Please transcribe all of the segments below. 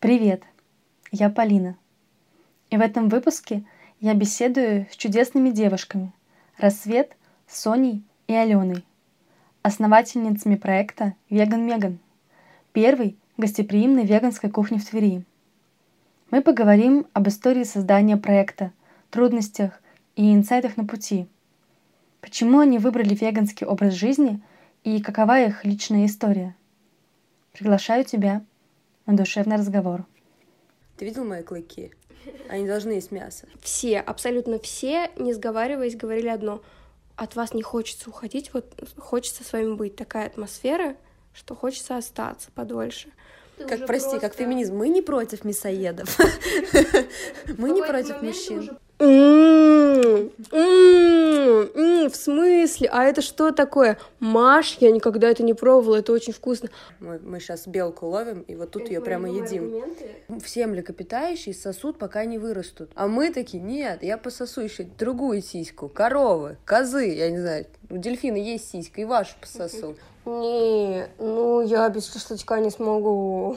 Привет, я Полина, и в этом выпуске я беседую с чудесными девушками Рассвет, Соней и Аленой, основательницами проекта «Веган Меган», первой гостеприимной веганской кухни в Твери. Мы поговорим об истории создания проекта, трудностях и инсайтах на пути, почему они выбрали веганский образ жизни и какова их личная история. Приглашаю тебя на душевный разговор. Ты видел мои клыки? Они должны есть мясо. Все, абсолютно все, не сговариваясь, говорили одно. От вас не хочется уходить, вот хочется с вами быть. Такая атмосфера, что хочется остаться подольше. Ты как, прости, просто... как феминизм. Мы не против мясоедов. Мы не против мужчин. В смысле? А это что такое? Маш, я никогда это не пробовала, это очень вкусно. Мы сейчас белку ловим, и вот тут ее прямо едим. Все млекопитающие сосут, пока не вырастут. А мы такие, нет, я пососу еще другую сиську. Коровы, козы, я не знаю, у дельфина есть сиська, и вашу пососу. Не, ну я без шашлычка не смогу.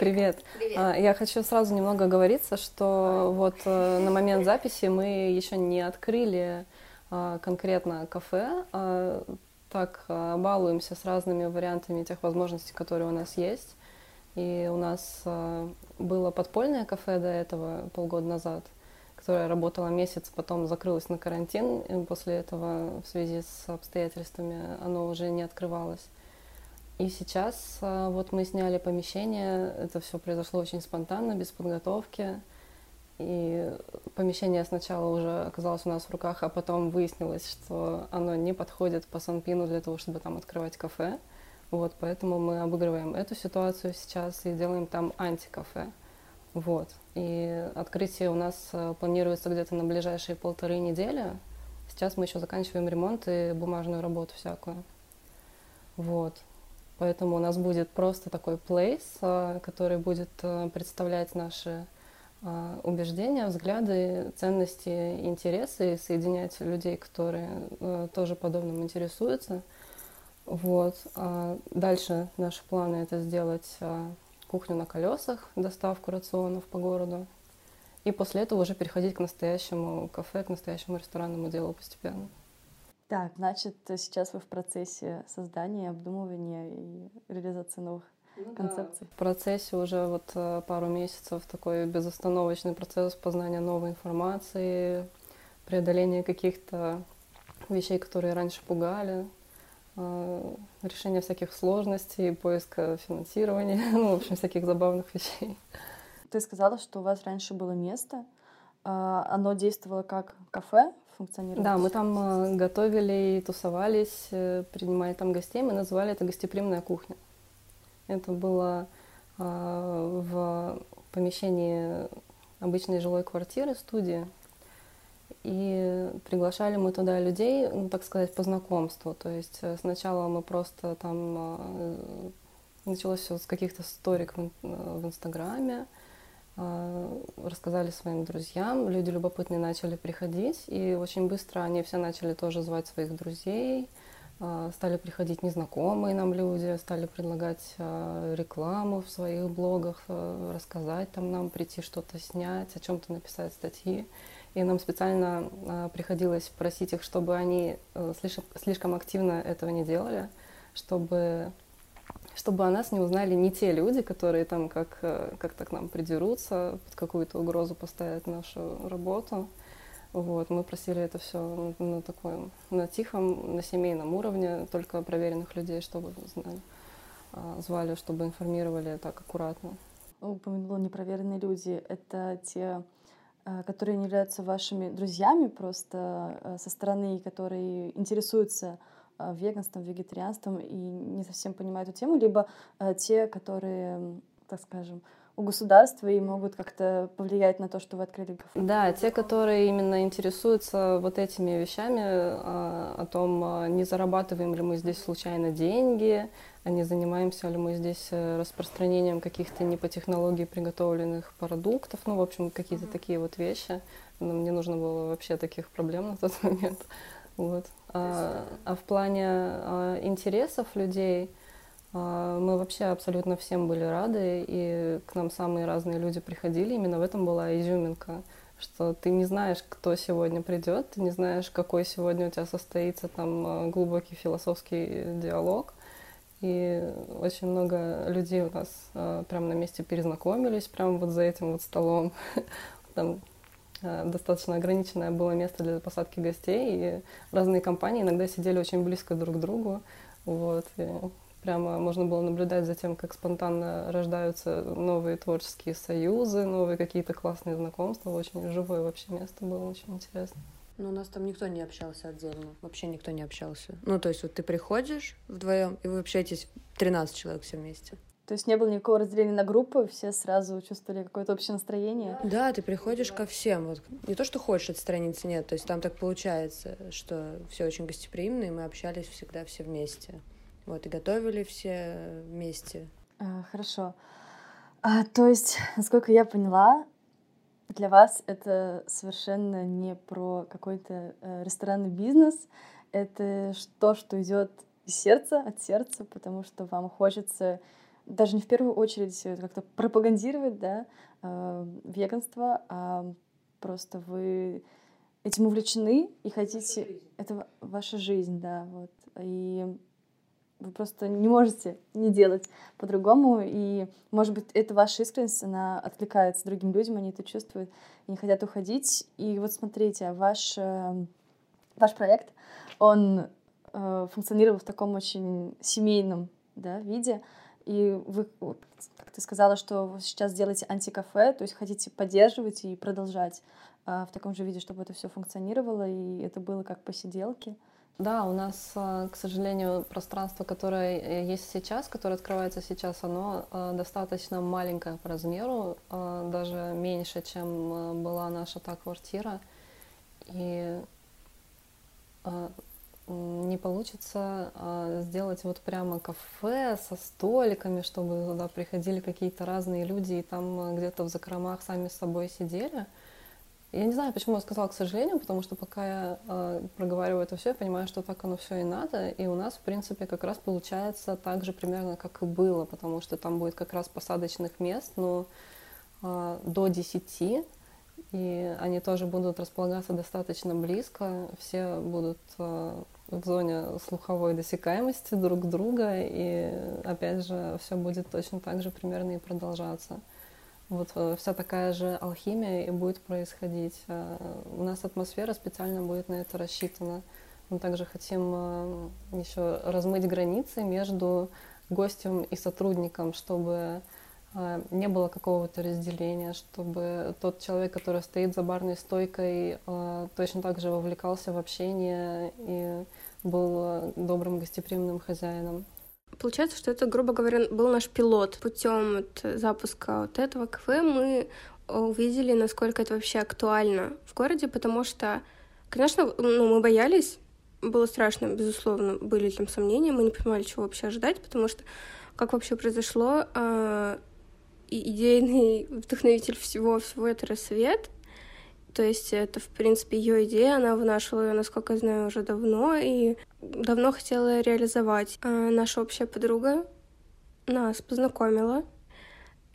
Привет. Привет. Я хочу сразу немного оговориться, что вот на момент записи мы еще не открыли конкретно кафе, так балуемся с разными вариантами тех возможностей, которые у нас есть. И у нас было подпольное кафе до этого полгода назад, которое работало месяц, потом закрылось на карантин, и после этого в связи с обстоятельствами оно уже не открывалось. И сейчас вот мы сняли помещение, это все произошло очень спонтанно, без подготовки. И помещение сначала уже оказалось у нас в руках, а потом выяснилось, что оно не подходит по санпину для того, чтобы там открывать кафе. Вот, поэтому мы обыгрываем эту ситуацию сейчас и делаем там антикафе. Вот. И открытие у нас планируется где-то на ближайшие 1,5 недели. Сейчас мы еще заканчиваем ремонт и бумажную работу всякую. Вот. Поэтому у нас будет просто такой плейс, который будет представлять наши убеждения, взгляды, ценности, интересы и соединять людей, которые тоже подобным интересуются. Вот. Дальше наши планы — это сделать кухню на колесах, доставку рационов по городу. И после этого уже переходить к настоящему кафе, к настоящему ресторанному делу постепенно. Так, значит, сейчас вы в процессе создания, обдумывания и реализации новых концепций. Да. В процессе уже вот пару месяцев такой безостановочный процесс познания новой информации, преодоления каких-то вещей, которые раньше пугали, решения всяких сложностей, поиска финансирования, ну, в общем, всяких забавных вещей. Ты сказала, что у вас раньше было место, оно действовало как кафе, функционировало? Да, мы там готовили и тусовались, принимали там гостей, мы называли это «Гостеприимная кухня». Это было в помещении обычной жилой квартиры, студии. И приглашали мы туда людей, ну, так сказать, по знакомству. То есть сначала мы просто там... Началось все с каких-то сторик в Инстаграме. Рассказали своим друзьям, люди любопытные начали приходить, и очень быстро они все начали тоже звать своих друзей, стали приходить незнакомые нам люди, стали предлагать рекламу в своих блогах, рассказать там нам, прийти что-то снять, о чем-то написать статьи. И нам специально приходилось просить их, чтобы они слишком активно этого не делали, чтобы о нас не узнали не те люди, которые там как-то к нам придерутся, под какую-то угрозу поставят нашу работу. Вот. Мы просили это все на тихом, на семейном уровне, только проверенных людей, чтобы знали, звали, чтобы информировали так аккуратно. Упомянула непроверенные люди. Это те, которые не являются вашими друзьями, просто со стороны, которые интересуются веганством, вегетарианством и не совсем понимают эту тему, либо те, которые, так скажем, у государства и могут как-то повлиять на то, что вы открыли кафе. Да, те, которые именно интересуются вот этими вещами, о том, не зарабатываем ли мы здесь случайно деньги, а не занимаемся ли мы здесь распространением каких-то не по технологии приготовленных продуктов, ну, в общем, какие-то такие вот вещи. Мне нужно было вообще таких проблем на тот момент. Вот. А в плане интересов людей мы вообще абсолютно всем были рады, и к нам самые разные люди приходили. Именно в этом была изюминка, что ты не знаешь, кто сегодня придет, ты не знаешь, какой сегодня у тебя состоится там глубокий философский диалог. И очень много людей у нас прям на месте перезнакомились, прям вот за этим вот столом. Там достаточно ограниченное было место для посадки гостей, и разные компании иногда сидели очень близко друг к другу. Вот, и прямо можно было наблюдать за тем, как спонтанно рождаются новые творческие союзы, новые какие-то классные знакомства. Очень живое вообще место было, очень интересно. Но у нас там никто не общался отдельно. Вообще никто не общался. Ну, то есть вот ты приходишь вдвоем, и вы общаетесь 13 человек все вместе. То есть не было никакого разделения на группы, все сразу чувствовали какое-то общее настроение? Да, ты приходишь ко всем. Вот. Не то, что хочешь отстраниться, нет. То есть там так получается, что все очень гостеприимно, и мы общались всегда все вместе. Вот, и готовили все вместе. Хорошо. То есть, насколько я поняла, для вас это совершенно не про какой-то ресторанный бизнес, это то, что идет из сердца, от сердца, потому что вам хочется даже не в первую очередь как-то пропагандировать, да, веганство, а просто вы этим увлечены и хотите... Это ваша жизнь, да, вот. И вы просто не можете не делать по-другому, и, может быть, это ваша искренность, она откликается другим людям, они это чувствуют, и не хотят уходить. И вот смотрите, ваш проект, он функционировал в таком очень семейном, да, виде, и вы, как ты сказала, что вы сейчас делаете антикафе, то есть хотите поддерживать и продолжать в таком же виде, чтобы это все функционировало, и это было как посиделки. Да, у нас, к сожалению, пространство, которое есть сейчас, которое открывается сейчас, оно достаточно маленькое по размеру, даже меньше, чем была наша та квартира. И не получится сделать вот прямо кафе со столиками, чтобы туда приходили какие-то разные люди и там где-то в закромах сами с собой сидели. Я не знаю, почему я сказала «к сожалению», потому что пока я проговариваю это все, я понимаю, что так оно все и надо. И у нас, в принципе, как раз получается так же примерно, как и было, потому что там будет как раз посадочных мест, но до 10, и они тоже будут располагаться достаточно близко. Все будут в зоне слуховой досекаемости друг друга, и, опять же, все будет точно так же примерно и продолжаться. Вот вся такая же алхимия и будет происходить. У нас атмосфера специально будет на это рассчитана. Мы также хотим еще размыть границы между гостем и сотрудником, чтобы не было какого-то разделения, чтобы тот человек, который стоит за барной стойкой, точно так же вовлекался в общение и был добрым гостеприимным хозяином. Получается, что это, грубо говоря, был наш пилот. Путем вот запуска вот этого кафе мы увидели, насколько это вообще актуально в городе, потому что, конечно, мы боялись, было страшно, безусловно, были там сомнения, мы не понимали, чего вообще ожидать, потому что как вообще произошло, идейный вдохновитель всего это Рассвет. То есть это, в принципе, ее идея, она вынашивала ее, насколько я знаю, уже давно, и давно хотела реализовать. А наша общая подруга нас познакомила.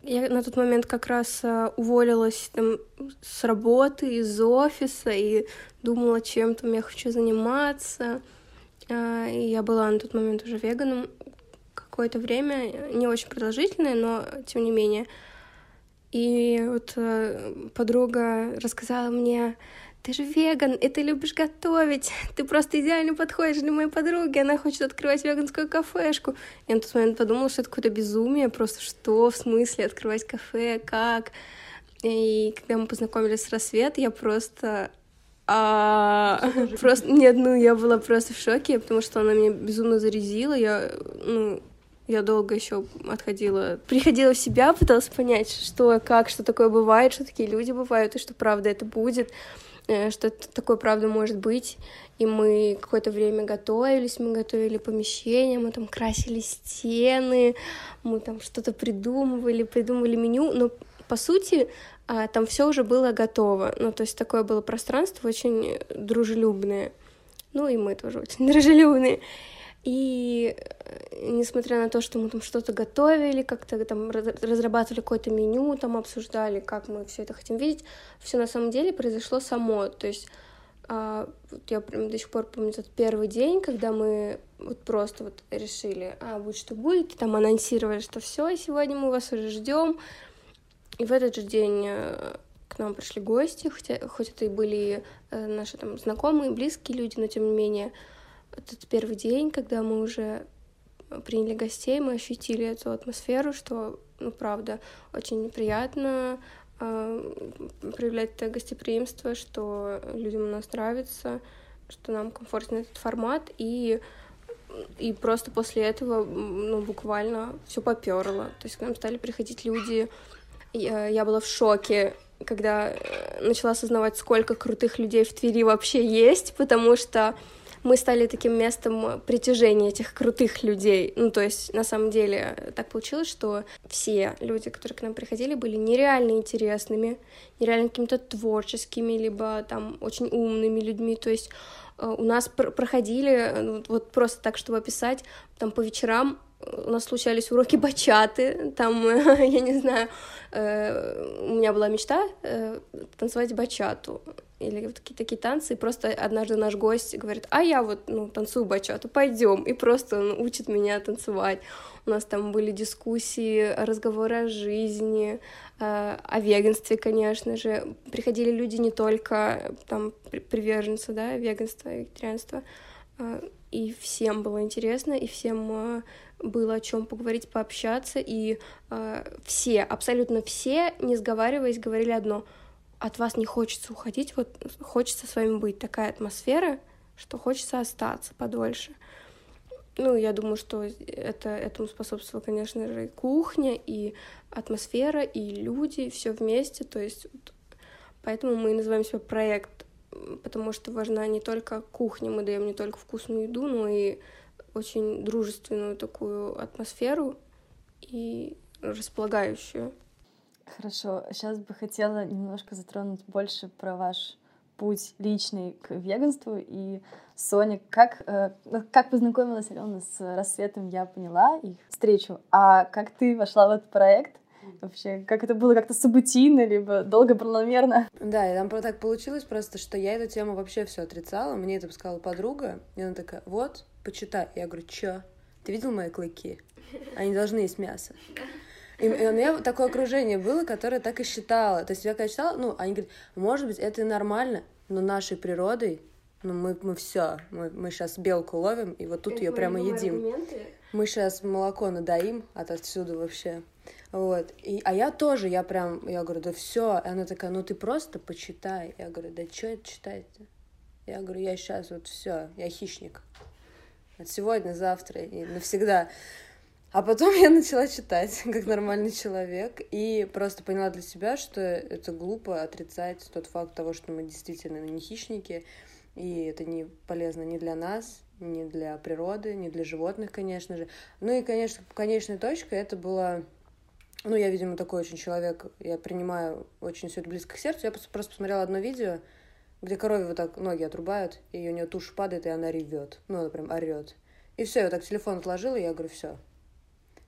Я на тот момент как раз уволилась там, с работы, из офиса, и думала, чем там я хочу заниматься. И я была на тот момент уже веганом какое-то время, не очень продолжительное, но тем не менее... И вот подруга рассказала мне: ты же веган, и ты любишь готовить, ты просто идеально подходишь для моей подруги, она хочет открывать веганскую кафешку. Я на тот момент подумала, что это какое-то безумие, просто что, в смысле, открывать кафе, как? И когда мы познакомились с Рассвет, я просто... я была просто в шоке, потому что она меня безумно зарядила, Я долго еще отходила, приходила в себя, пыталась понять, что, как, что такое бывает, что такие люди бывают, и что правда это будет, что такое правда может быть. И мы какое-то время готовились, мы готовили помещение, мы там красили стены, мы там что-то придумывали меню, но по сути там все уже было готово. Ну, то есть такое было пространство очень дружелюбное. Ну, и мы тоже очень дружелюбные. И несмотря на то, что мы там что-то готовили, как-то там разрабатывали какое-то меню, там обсуждали, как мы все это хотим видеть, все на самом деле произошло само. То есть я прям до сих пор помню тот первый день, когда мы вот просто вот решили, будь что будет, там анонсировали, что все, сегодня мы вас уже ждем. И в этот же день к нам пришли гости, хоть это и были наши там знакомые, близкие люди, но тем не менее этот первый день, когда мы уже приняли гостей, мы ощутили эту атмосферу, что, ну, правда, очень приятно проявлять это гостеприимство, что людям у нас нравится, что нам комфортен этот формат, и просто после этого, ну, буквально все попёрло. То есть к нам стали приходить люди. Я была в шоке, когда начала осознавать, сколько крутых людей в Твери вообще есть, потому что мы стали таким местом притяжения этих крутых людей. Ну, то есть, на самом деле, так получилось, что все люди, которые к нам приходили, были нереально интересными, нереально какими-то творческими, либо там очень умными людьми. То есть у нас проходили, вот просто так, чтобы описать, там по вечерам у нас случались уроки бачаты, там, я не знаю, у меня была мечта танцевать бачату, или вот такие танцы, и просто однажды наш гость говорит, я вот, ну, танцую бачату, пойдем, и просто он учит меня танцевать. У нас там были дискуссии, разговоры о жизни, о веганстве, конечно же. Приходили люди не только, там, приверженцы, да, веганства, вегетарианства, и всем было интересно, и всем было о чем поговорить, пообщаться, и все, абсолютно все, не сговариваясь, говорили одно: от вас не хочется уходить, вот хочется с вами быть. Такая атмосфера, что хочется остаться подольше. Ну, я думаю, что этому способствовала, конечно же, и кухня, и атмосфера, и люди, все вместе, то есть поэтому мы называем себя проект, потому что важна не только кухня, мы даем не только вкусную еду, но и очень дружественную такую атмосферу и располагающую. Хорошо, сейчас бы хотела немножко затронуть больше про ваш путь личный к веганству. И, Соня, как познакомилась Алена с «Рассветом», я поняла их встречу. А как ты вошла в этот проект? Вообще, как это было, как-то событийно, либо долго, планомерно? Да, и там так получилось просто, что я эту тему вообще все отрицала. Мне это сказала подруга, и она такая: вот, почитай. Я говорю: чё? Ты видел мои клыки? Они должны есть мясо. И у меня такое окружение было, которое так и считало. То есть я когда читала, ну, они говорят, может быть, это и нормально, но нашей природой, ну, мы все, мы сейчас белку ловим, и вот тут это ее прямо едим. Аргументы. Мы сейчас молоко надоим отсюда вообще. Вот. А я тоже, я говорю, да все. И она такая: ну ты просто почитай. Я говорю: да что это читать-то? Я говорю: я сейчас вот все, я хищник. От сегодня, завтра и навсегда. А потом я начала читать, как нормальный человек, и просто поняла для себя, что это глупо отрицать тот факт того, что мы действительно не хищники, и это не полезно ни для нас, ни для природы, ни для животных, конечно же. Ну и, конечно, конечная точка — это была... Ну, я, видимо, такой очень человек, я принимаю очень все это близко к сердцу. Я просто посмотрела одно видео, где корове вот так ноги отрубают, и у нее тушь падает, и она ревет. Ну, она прям орет. И все, я вот так телефон отложила, и я говорю: все.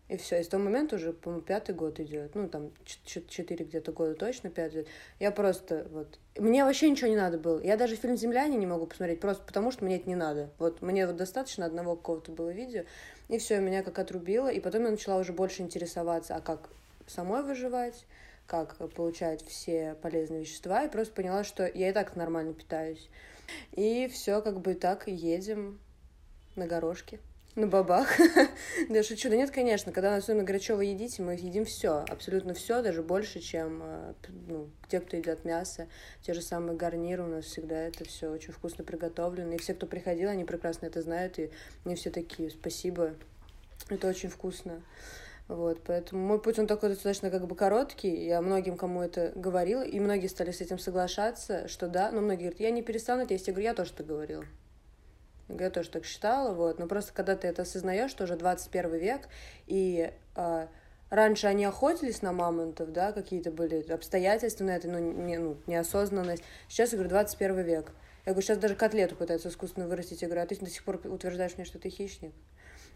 И все, и с того момента уже, по-моему, 5-й год идет, ну, там, 4 где-то года точно, 5 лет. Я просто, вот, мне вообще ничего не надо было. Я даже фильм «Земляне» не могу посмотреть, просто потому что мне это не надо. Вот, мне вот достаточно одного какого-то было видео, и все, меня как отрубило. И потом я начала уже больше интересоваться, а как самой выживать, как получать все полезные вещества, и просто поняла, что я и так нормально питаюсь. И все, как бы, так едем на горошке. На бабах. Да шучу. Да нет, конечно, когда особенно горячо вы едите, мы едим все, абсолютно все, даже больше, чем, ну, те, кто едят мясо, те же самые гарниры у нас всегда, это все очень вкусно приготовлено. И все, кто приходил, они прекрасно это знают, и мне все такие: спасибо, это очень вкусно. Вот, поэтому мой путь, он такой достаточно как бы короткий, я многим, кому это говорила, и многие стали с этим соглашаться, что да, но многие говорят: я не перестану это есть. Я говорю: я тоже так говорила. Я тоже так считала, вот. Но просто когда ты это осознаешь, что уже 21 век, и Раньше они охотились на мамонтов, да, какие-то были обстоятельства на это, ну, неосознанность. Сейчас, я говорю, 21 век. Я говорю, сейчас даже котлету пытаются искусственно вырастить. Я говорю, а ты до сих пор утверждаешь мне, что ты хищник.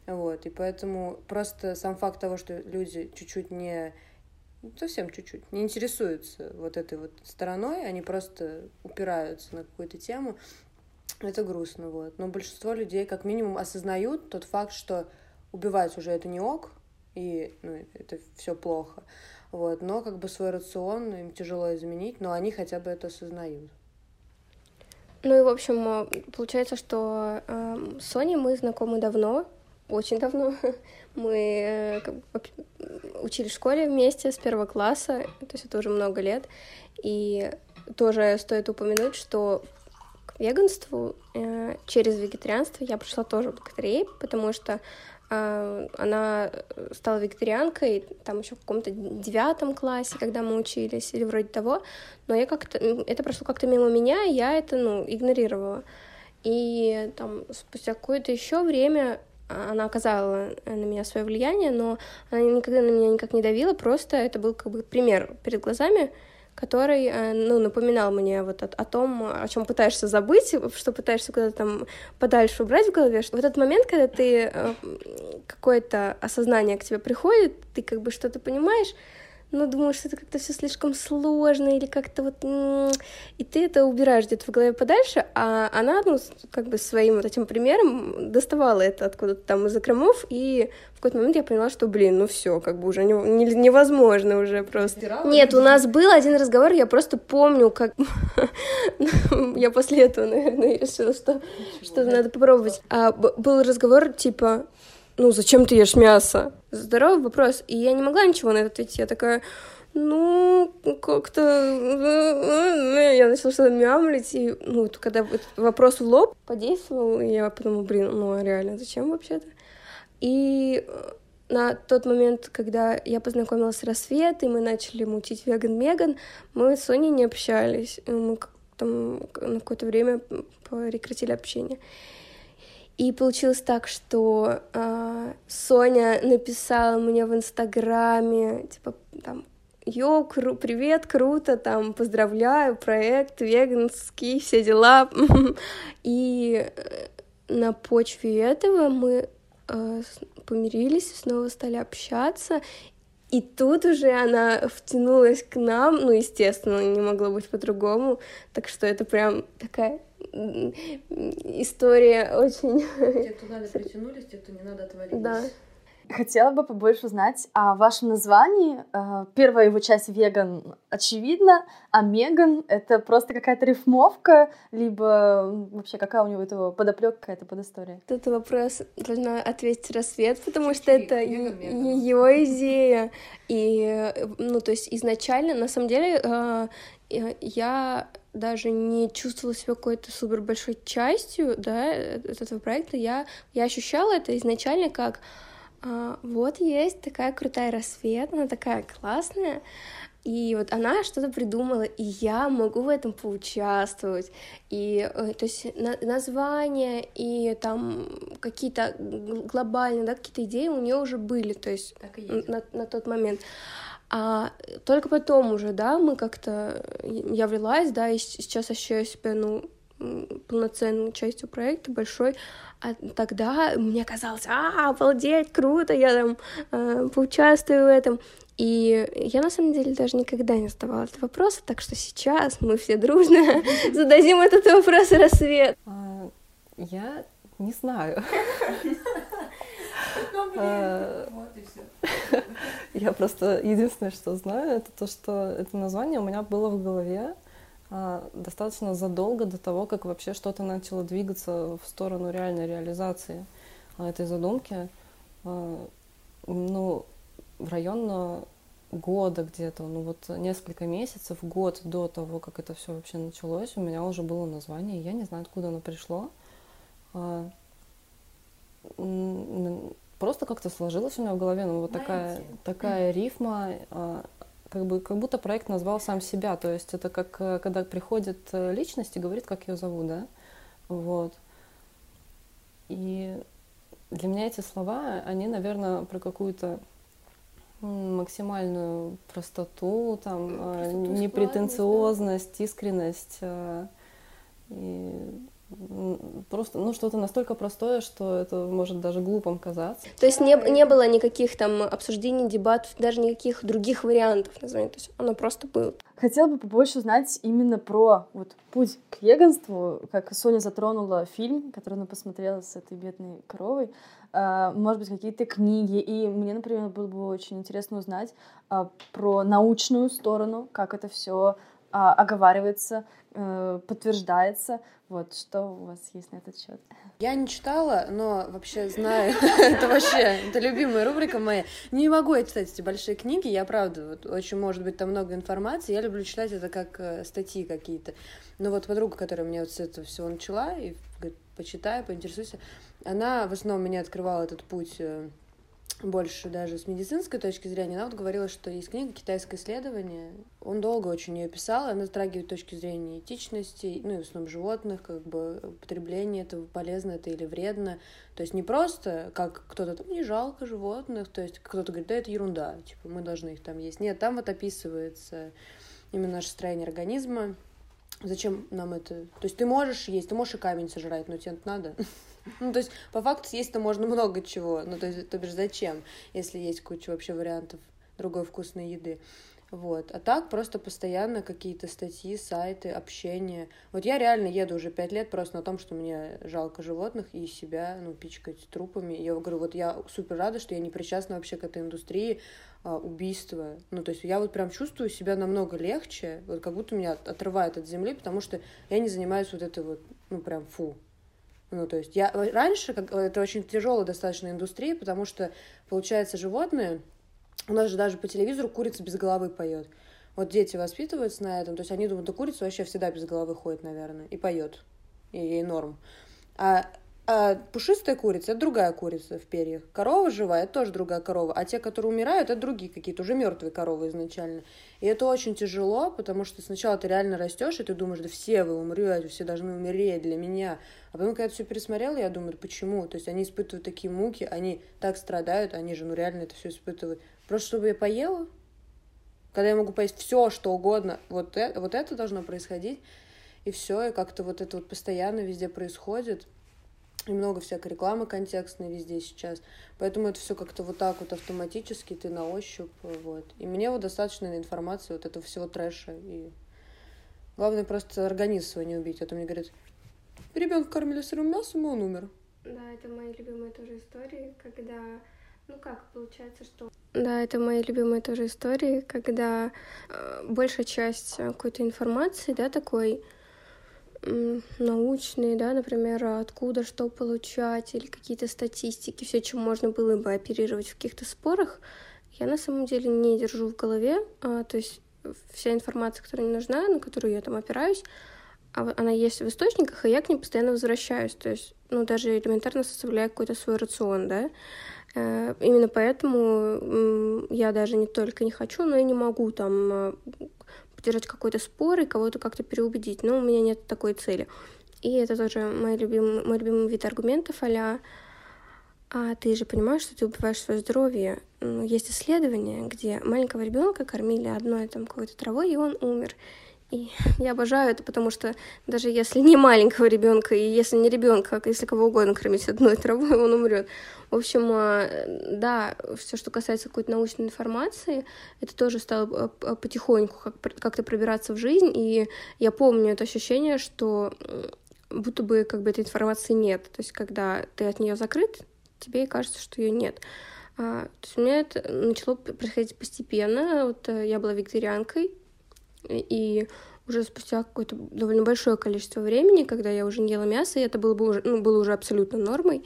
Вот, и поэтому просто сам факт того, что люди чуть-чуть не... совсем чуть-чуть, не интересуются вот этой вот стороной, они просто упираются на какую-то тему. Это грустно, вот. Но большинство людей как минимум осознают тот факт, что убивать уже это не ок, и ну, это все плохо. Вот. Но как бы свой рацион им тяжело изменить, но они хотя бы это осознают. Ну и, в общем, получается, что с Соней мы знакомы давно, очень давно. Мы учились в школе вместе с первого класса, то есть это уже много лет. И тоже стоит упомянуть, что к веганству через вегетарианство я пришла тоже благодаря ей, потому что она стала вегетарианкой там еще в каком-то 9 классе, когда мы учились, или вроде того, но я как-то, это прошло как-то мимо меня, и я это, игнорировала. И там спустя какое-то еще время она оказала на меня свое влияние, но она никогда на меня никак не давила, просто это был как бы пример перед глазами, который, напоминал мне вот о том, о чем пытаешься забыть, что пытаешься куда-то там подальше убрать в голове. В этот момент, когда ты какое-то осознание к тебе приходит, ты как бы что-то понимаешь, но думаешь, что это как-то все слишком сложно или как-то вот... И ты это убираешь где-то в голове подальше, а она, как бы своим вот этим примером доставала это откуда-то там из-за закромов, и в какой-то момент я поняла, что, все, как бы уже невозможно уже просто. Нет, у нас был один разговор, я просто помню, как... Я после этого, наверное, решила, что что-то надо попробовать. Был разговор типа... зачем ты ешь мясо? Здоровый вопрос. И я не могла ничего на это ответить. Я такая, как-то... Я начала что-то мямлить. И, когда этот вопрос в лоб подействовал, я подумала, реально, зачем вообще-то? И на тот момент, когда я познакомилась с Рассвет, и мы начали мутить Веган Меган, мы с Соней не общались. Мы там на какое-то время прекратили общение. И получилось так, что Соня написала мне в Инстаграме, «Йо, привет, круто, поздравляю, проект веганский, все дела». И на почве этого мы помирились, снова стали общаться. И тут уже она втянулась к нам, естественно, не могло быть по-другому. Так что это прям такая... история очень... Те, кто надо, притянулись, те, кто не надо, отвалились. Да. Хотела бы побольше узнать о вашем названии. Первая его часть «Веган» очевидно, а «Меган» — это просто какая-то рифмовка, либо вообще какая у него этого подоплёка, какая-то подистория? Тут вопрос должна ответить Рассвет, потому что это её идея. И, то есть изначально, на самом деле, я... даже не чувствовала себя какой-то супер большой частью, этого проекта. Я ощущала это изначально как вот есть такая крутая Рассвет, она такая классная, и вот она что-то придумала, и я могу в этом поучаствовать. И, то есть, название и там какие-то глобальные, какие-то идеи у нее уже были, то есть на тот момент. А только потом уже, мы как-то... Я влилась, и сейчас ощущаю себя, полноценной частью проекта, большой. А тогда мне казалось, обалдеть, круто, я поучаствую в этом. И я, на самом деле, даже никогда не задавала этот вопрос, так что сейчас мы все дружно зададим этот вопрос Рассвет. Я не знаю. Я просто единственное, что знаю, это то, что это название у меня было в голове достаточно задолго до того, как вообще что-то начало двигаться в сторону реальной реализации этой задумки. В район года где-то, несколько месяцев, год до того, как это все вообще началось, у меня уже было название, я не знаю, откуда оно пришло. Просто как-то сложилось у меня в голове, такая рифма, как будто проект назвал сам себя, то есть это как когда приходит личность и говорит, как ее зовут, вот. И для меня эти слова, они, наверное, про какую-то максимальную простоту, там, непретенциозность, искренность. И просто, ну, что-то настолько простое, что это может даже глупым казаться. То есть не было никаких там обсуждений, дебатов, даже никаких других вариантов названия, то есть оно просто было. Хотела бы побольше узнать именно про вот путь к веганству, как Соня затронула фильм, который она посмотрела с этой бедной коровой, может быть, какие-то книги, и мне, например, было бы очень интересно узнать про научную сторону, как это все оговаривается, подтверждается. Вот, что у вас есть на этот счет? Я не читала, но вообще знаю. Это вообще, это любимая рубрика моя. Не могу я читать эти большие книги, я правда, вот, очень, может быть, там много информации, я люблю читать это как статьи какие-то. Но вот подруга, которая меня вот с этого всего начала, и говорит, почитай, поинтересуйся, она в основном меня открывала этот путь больше даже с медицинской точки зрения. Она вот говорила, что есть книга «Китайское исследование». Он долго очень ее писал, она затрагивает точки зрения этичности, ну и в основном животных, как бы употребление этого, полезно это или вредно. То есть не просто, как кто-то там, не жалко животных, то есть кто-то говорит, да, это ерунда, типа мы должны их там есть. Нет, там вот описывается именно наше строение организма. Зачем нам это? То есть ты можешь есть, ты можешь и камень сожрать, но тебе это надо. Ну, то есть, по факту, съесть-то можно много чего. Ну, то есть, то бишь, зачем, если есть куча вообще вариантов другой вкусной еды. Вот. А так просто постоянно какие-то статьи, сайты, общение. Вот я реально еду уже 5 лет просто на том, что мне жалко животных и себя, ну, пичкать трупами. Я говорю, вот я супер рада, что я не причастна вообще к этой индустрии убийства. Ну, то есть я вот прям чувствую себя намного легче, вот как будто меня отрывает от земли, потому что я не занимаюсь вот этой вот, ну, прям фу. Ну, то есть я раньше, это очень тяжелая достаточно индустрия, потому что, получается, животные, у нас же даже по телевизору курица без головы поет. Вот дети воспитываются на этом, то есть они думают, да курица вообще всегда без головы ходит, наверное, и поет, и ей норм. А пушистая курица – это другая курица в перьях. Корова живая – это тоже другая корова. А те, которые умирают – это другие какие-то, уже мертвые коровы изначально. И это очень тяжело, потому что сначала ты реально растешь, и ты думаешь, да все вы умрете, все должны умереть для меня. А потом, когда я это все пересмотрела, я думаю, почему? То есть они испытывают такие муки, они так страдают, они же ну реально это все испытывают. Просто чтобы я поела, когда я могу поесть все, что угодно, вот это должно происходить, и все, и как-то вот это вот постоянно везде происходит. И много всякой рекламы контекстной везде сейчас. Поэтому это все как-то вот так вот автоматически, ты на ощупь. Вот. И мне вот достаточно информации вот этого всего трэша. И главное просто организм свой не убить. А то мне говорят, ребенка кормили сырым мясом, и он умер. Да, это мои любимые тоже истории, когда... Ну как, получается, что... Да, это мои любимые тоже истории, когда большая часть какой-то информации, да, такой... научные, да, например, откуда что получать, или какие-то статистики, все, чем можно было бы оперировать в каких-то спорах, я на самом деле не держу в голове, то есть вся информация, которая мне нужна, на которую я там опираюсь, она есть в источниках, и я к ней постоянно возвращаюсь, то есть, ну, даже элементарно составляю какой-то свой рацион, да, именно поэтому я даже не только не хочу, но и не могу там... держать какой-то спор и кого-то как-то переубедить, но у меня нет такой цели. И это тоже мой любимый вид аргументов а-ля «А ты же понимаешь, что ты убиваешь свое здоровье?» Есть исследования, где маленького ребенка кормили одной там какой-то травой, и он умер. И я обожаю это, потому что даже если не маленького ребенка, и если не ребенка, если кого угодно кормить одной травой, он умрет. В общем, да, все, что касается какой-то научной информации, это тоже стало потихоньку как-то пробираться в жизнь. И я помню это ощущение, что будто бы как бы этой информации нет. То есть, когда ты от нее закрыт, тебе кажется, что ее нет. То есть у меня это начало происходить постепенно. Вот я была вегетарианкой. И уже спустя какое-то довольно большое количество времени, когда я уже не ела мясо, и это было уже абсолютно нормой,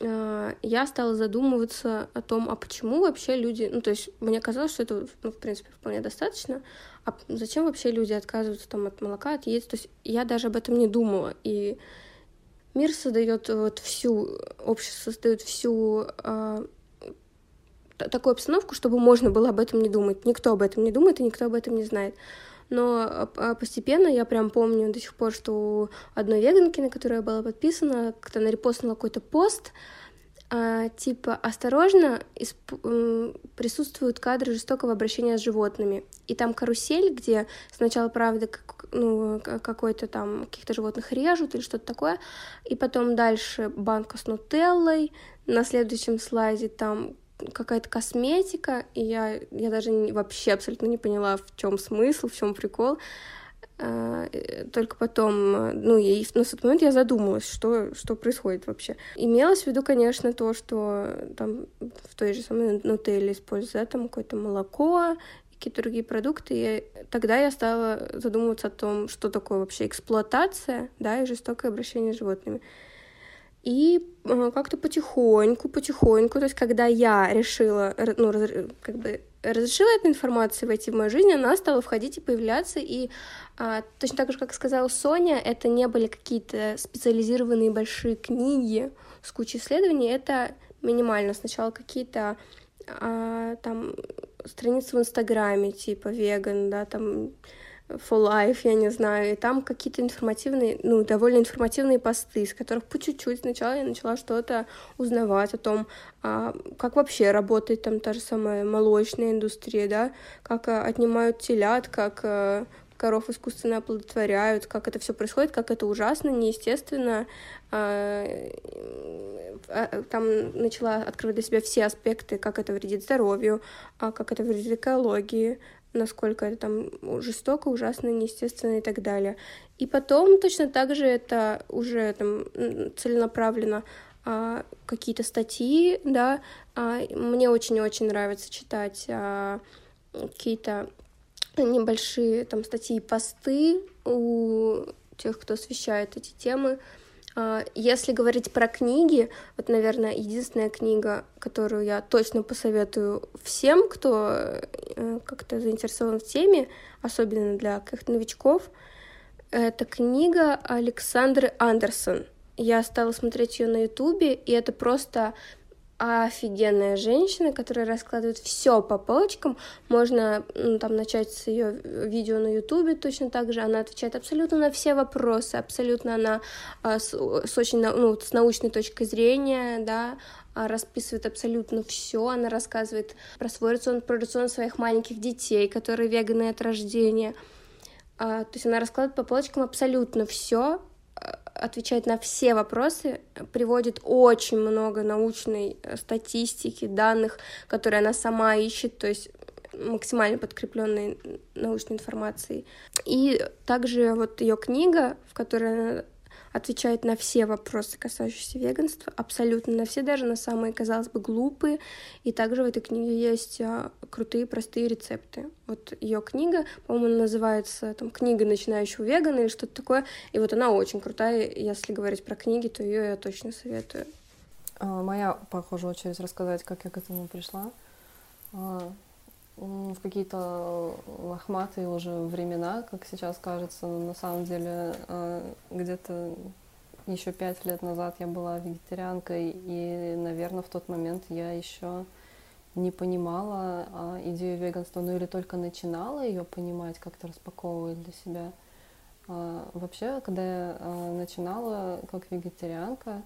я стала задумываться о том, а почему вообще люди... Ну, то есть мне казалось, что это, ну, в принципе, вполне достаточно. А зачем вообще люди отказываются там, от молока, от яиц? То есть я даже об этом не думала. И мир создает вот всю... Общество создает всю... такую обстановку, чтобы можно было об этом не думать. Никто об этом не думает, и никто об этом не знает. Но постепенно, я прям помню до сих пор, что у одной веганки, на которую я была подписана, как-то она репостнула какой-то пост типа «Осторожно, присутствуют кадры жестокого обращения с животными». И там карусель, где сначала, правда, какой-то там каких-то животных режут или что-то такое, и потом дальше банка с нутеллой, на следующем слайде там какая-то косметика, и я даже вообще абсолютно не поняла, в чем смысл, в чем прикол. Только потом, на тот момент я задумалась, что происходит вообще. Имелось в виду, конечно, то, что там в той же самой нутелле используется, да, там какое-то молоко, какие-то другие продукты. Тогда я стала задумываться о том, что такое вообще эксплуатация, да, и жестокое обращение с животными. И как-то потихоньку, то есть когда я решила, разрешила эту информацию войти в мою жизнь, она стала входить и появляться, и точно так же, как сказала Соня, это не были какие-то специализированные большие книги с кучей исследований, это минимально сначала какие-то там страницы в Инстаграме, типа «Веган», да, там «For Life», я не знаю, и там какие-то информативные, довольно информативные посты, из которых по чуть-чуть сначала я начала что-то узнавать о том, как вообще работает там та же самая молочная индустрия, да, как отнимают телят, как коров искусственно оплодотворяют, как это все происходит, как это ужасно, неестественно. Там начала открывать для себя все аспекты, как это вредит здоровью, как это вредит экологии, насколько это там жестоко, ужасно, неестественно и так далее. И потом точно так же это уже там целенаправленно какие-то статьи, да. Мне очень-очень нравится читать какие-то небольшие там статьи и посты у тех, кто освещает эти темы. Если говорить про книги, вот, наверное, единственная книга, которую я точно посоветую всем, кто как-то заинтересован в теме, особенно для каких-то новичков, это книга Александры Андерсон. Я стала смотреть ее на Ютубе, и это просто офигенная женщина, которая раскладывает все по полочкам. Можно там начать с ее видео на Ютубе, точно так же она отвечает абсолютно на все вопросы, абсолютно она с очень с научной точки зрения, да, расписывает абсолютно все. Она рассказывает про свой рацион, про рацион своих маленьких детей, которые веганы от рождения. То есть она раскладывает по полочкам абсолютно все, отвечает на все вопросы, приводит очень много научной статистики, данных, которые она сама ищет, то есть максимально подкрепленной научной информацией. И также вот ее книга, в которой она отвечает на все вопросы, касающиеся веганства, абсолютно на все, даже на самые, казалось бы, глупые. И также в этой книге есть крутые, простые рецепты. Вот ее книга, по-моему, она называется там «Книга начинающего вегана» или что-то такое. И вот она очень крутая. Если говорить про книги, то ее я точно советую. Моя, похоже, очередь рассказать, как я к этому пришла. В какие-то лохматые уже времена, как сейчас кажется, на самом деле где-то еще 5 лет назад я была вегетарианкой, и, наверное, в тот момент я еще не понимала идею веганства, или только начинала ее понимать, как-то распаковывать для себя. Вообще, когда я начинала как вегетарианка,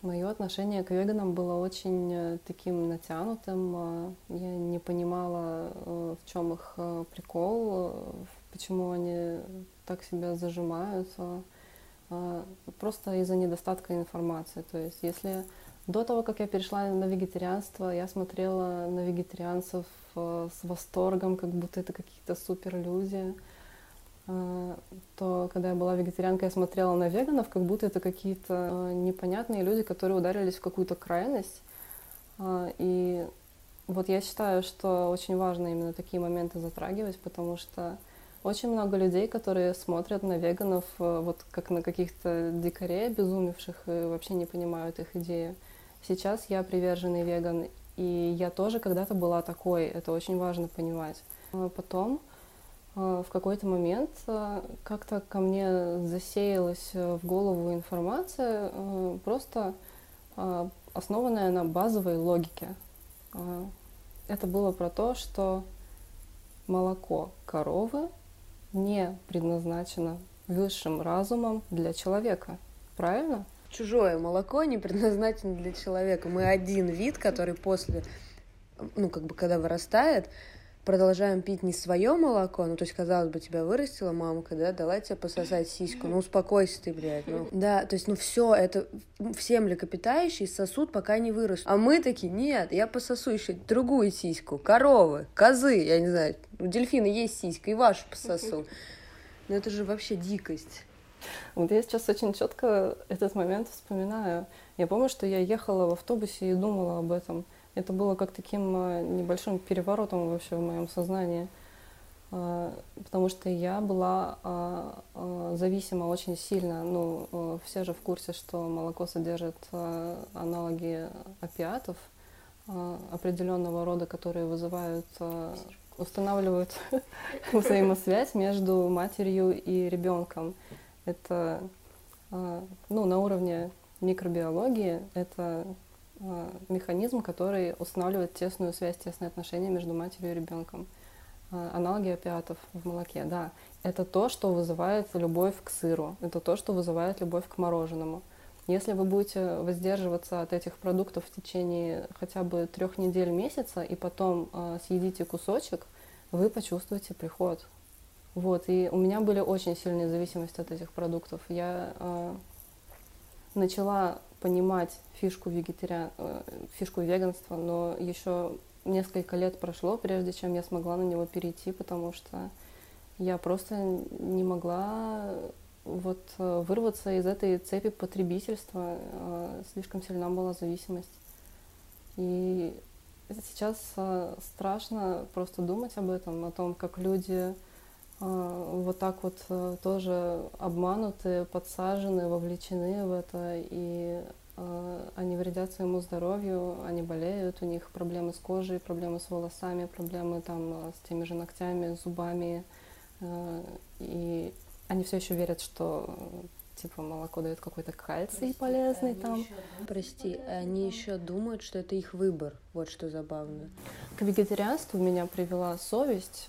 мое отношение к веганам было очень таким натянутым. Я не понимала, в чем их прикол, почему они так себя зажимают. Просто из-за недостатка информации. То есть, если до того, как я перешла на вегетарианство, я смотрела на вегетарианцев с восторгом, как будто это какие-то суперлюди, то когда я была вегетарианкой, я смотрела на веганов, как будто это какие-то непонятные люди, которые ударились в какую-то крайность. И вот я считаю, что очень важно именно такие моменты затрагивать, потому что очень много людей, которые смотрят на веганов вот как на каких-то дикарей обезумевших и вообще не понимают их идею. Сейчас я приверженный веган, и я тоже когда-то была такой, это очень важно понимать. Потом в какой-то момент как-то ко мне засеялась в голову информация, просто основанная на базовой логике. Это было про то, что молоко коровы не предназначено высшим разумом для человека. Правильно? чужое молоко не предназначено для человека. Мы один вид, который после, ну, как бы, когда вырастает, продолжаем пить не свое молоко, ну, то есть, казалось бы, тебя вырастила мамка, да, дала тебе пососать сиську, ну, успокойся ты, блядь, ну. Да, то есть, ну, все это, все млекопитающие сосут, пока не вырастут. А мы такие, нет, я пососу еще другую сиську, коровы, козы, я не знаю, у дельфина есть сиська, и вашу пососу. Ну, это же вообще дикость. Вот я сейчас очень четко этот момент вспоминаю. Я помню, что я ехала в автобусе и думала об этом. Это было как таким небольшим переворотом вообще в моем сознании, потому что я была зависима очень сильно. Ну, все же в курсе, что молоко содержит аналоги опиатов определенного рода, которые вызывают, устанавливают взаимосвязь между матерью и ребенком. Это, ну, на уровне микробиологии это механизм, который устанавливает тесную связь, тесные отношения между матерью и ребенком. Аналоги опиатов в молоке, да. Это то, что вызывает любовь к сыру, это то, что вызывает любовь к мороженому. Если вы будете воздерживаться от этих продуктов в течение хотя бы 3 недель месяца и потом съедите кусочек, вы почувствуете приход. Вот, и у меня были очень сильные зависимости от этих продуктов. Я начала понимать фишку веганства, но еще несколько лет прошло, прежде чем я смогла на него перейти, потому что я просто не могла вот вырваться из этой цепи потребительства, слишком сильна была зависимость. И сейчас страшно просто думать об этом, о том, как люди вот так вот тоже обмануты, подсажены, вовлечены в это, и они вредят своему здоровью, они болеют, у них проблемы с кожей, проблемы с волосами, проблемы там с теми же ногтями, зубами, и они все еще верят, что типа молоко дает какой-то кальций полезный там. Прости, они еще думают, что это их выбор, вот что забавно. К вегетарианству меня привела совесть.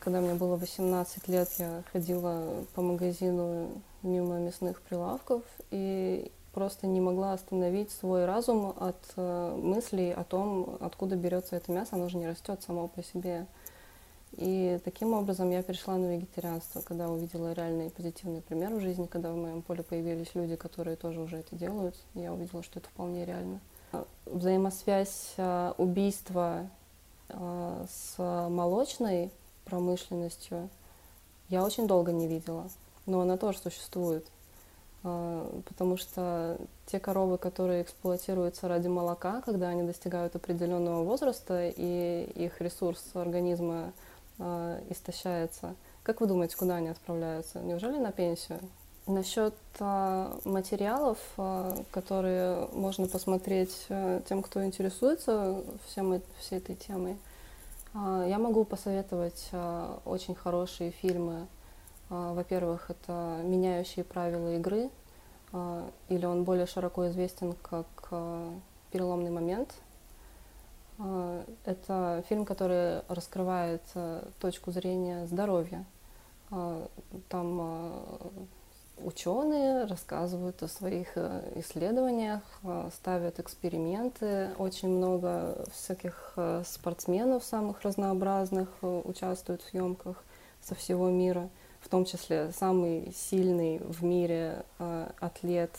Когда мне было 18 лет, я ходила по магазину мимо мясных прилавков и просто не могла остановить свой разум от мыслей о том, откуда берется это мясо, оно же не растет само по себе. И таким образом я перешла на вегетарианство, когда увидела реальный позитивный пример в жизни, когда в моем поле появились люди, которые тоже уже это делают, я увидела, что это вполне реально. Взаимосвязь убийства с молочной промышленностью я очень долго не видела, но она тоже существует, потому что те коровы, которые эксплуатируются ради молока, когда они достигают определенного возраста и их ресурс организма истощается, как вы думаете, куда они отправляются? Неужели на пенсию? Насчет материалов, которые можно посмотреть тем, кто интересуется всей этой темой, я могу посоветовать очень хорошие фильмы. Во-первых, это «Меняющие правила игры», или он более широко известен как «Переломный момент». Это фильм, который раскрывает точку зрения здоровья. Там ученые рассказывают о своих исследованиях, ставят эксперименты. Очень много всяких спортсменов самых разнообразных участвуют в съемках со всего мира. В том числе самый сильный в мире атлет,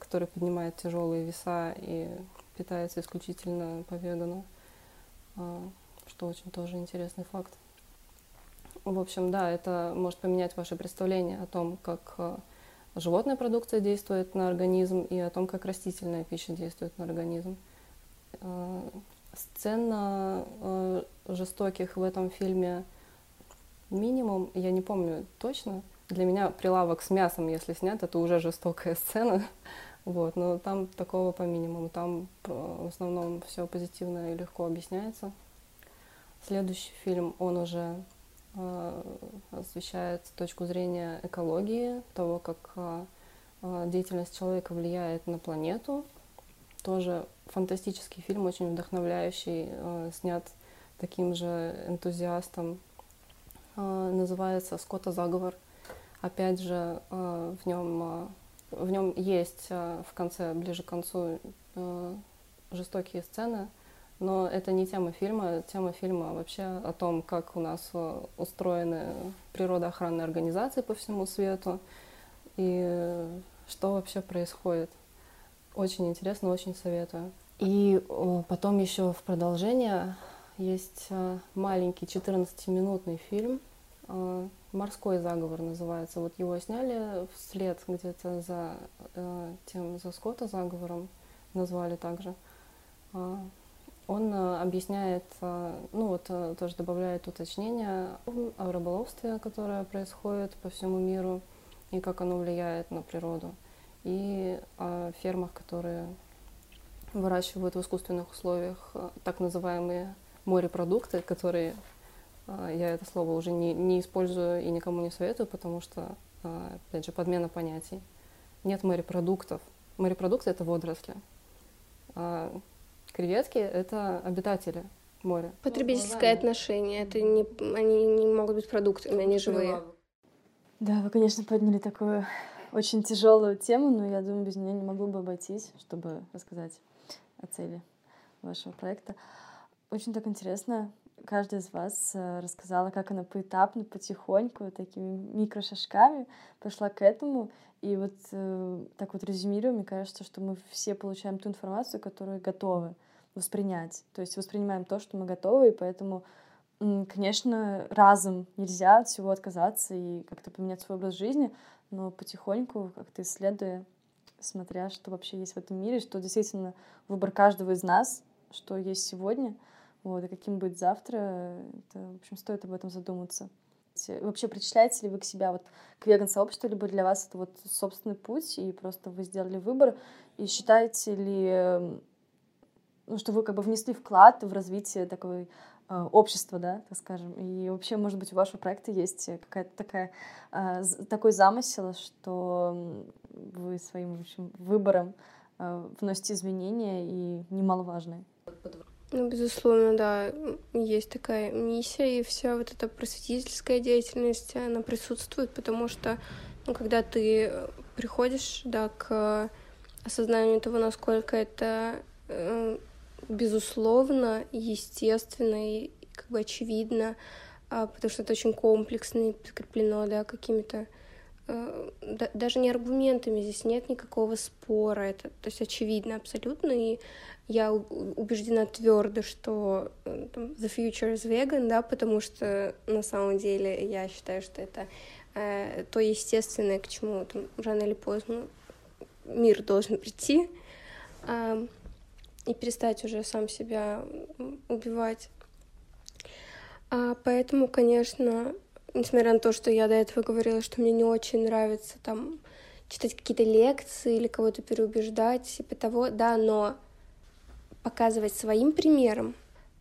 который поднимает тяжелые веса и питается исключительно по вегану, что очень тоже интересный факт. В общем, да, это может поменять ваше представление о том, как животная продукция действует на организм и о том, как растительная пища действует на организм. Сцена жестоких в этом фильме минимум, я не помню точно. Для меня прилавок с мясом, если снят, это уже жестокая сцена. Вот, но там такого по минимуму. Там в основном все позитивно и легко объясняется. Следующий фильм, он уже освещает точку зрения экологии, того, как деятельность человека влияет на планету. Тоже фантастический фильм, очень вдохновляющий, снят таким же энтузиастом. Называется «Скота заговор». Опять же, в нем В нем есть в конце, ближе к концу, жестокие сцены, но это не тема фильма. Тема фильма вообще о том, как у нас устроены природоохранные организации по всему свету и что вообще происходит. Очень интересно, очень советую. И потом еще в продолжение есть маленький 14-минутный фильм, «Морской заговор» называется. Вот его сняли вслед где-то за тем, за Скота заговором, назвали также. Он объясняет, ну вот тоже добавляет уточнения о рыболовстве, которое происходит по всему миру, и как оно влияет на природу, и о фермах, которые выращивают в искусственных условиях так называемые морепродукты, которые, я это слово уже не использую и никому не советую, потому что, опять же, подмена понятий. Нет морепродуктов. Морепродукты — это водоросли. Креветки — это обитатели моря. Потребительское отношение. Это не, они не могут быть продуктами, они живые. Да, вы, конечно, подняли такую очень тяжелую тему, но я думаю, без нее не могу бы обойтись, чтобы рассказать о цели вашего проекта. Очень так интересно. Каждая из вас рассказала, как она поэтапно, потихоньку, такими микрошажками пошла к этому. И вот так вот резюмируя, мне кажется, что мы все получаем ту информацию, которую готовы воспринять. То есть воспринимаем то, что мы готовы, и поэтому, конечно, разом нельзя от всего отказаться и как-то поменять свой образ жизни, но потихоньку, как-то исследуя, смотря, что вообще есть в этом мире, что действительно выбор каждого из нас, что есть сегодня, вот, и каким будет завтра, это, в общем, стоит об этом задуматься. Вообще, причисляете ли вы к себя вот, к веган-сообществу, либо для вас это вот собственный путь, и просто вы сделали выбор, и считаете ли, ну, что вы как бы внесли вклад в развитие такой общества, да, так скажем, и вообще, может быть, у вашего проекта есть какая-то такой замысел, что вы своим, в общем, выбором вносите изменения, и немаловажные. Ну, безусловно, да, есть такая миссия, и вся вот эта просветительская деятельность, она присутствует, потому что, ну, когда ты приходишь, да, к осознанию того, насколько это безусловно, естественно и как бы очевидно, потому что это очень комплексно и подкреплено, да, какими-то даже не аргументами, здесь нет никакого спора, это, то есть, очевидно абсолютно, и я убеждена твердо, что там, the future is vegan, да, потому что на самом деле я считаю, что это то естественное, к чему там, рано или поздно мир должен прийти, и перестать уже сам себя убивать. Поэтому, конечно, несмотря на то, что я до этого говорила, что мне не очень нравится там читать какие-то лекции или кого-то переубеждать, типа того, да, но показывать своим примером,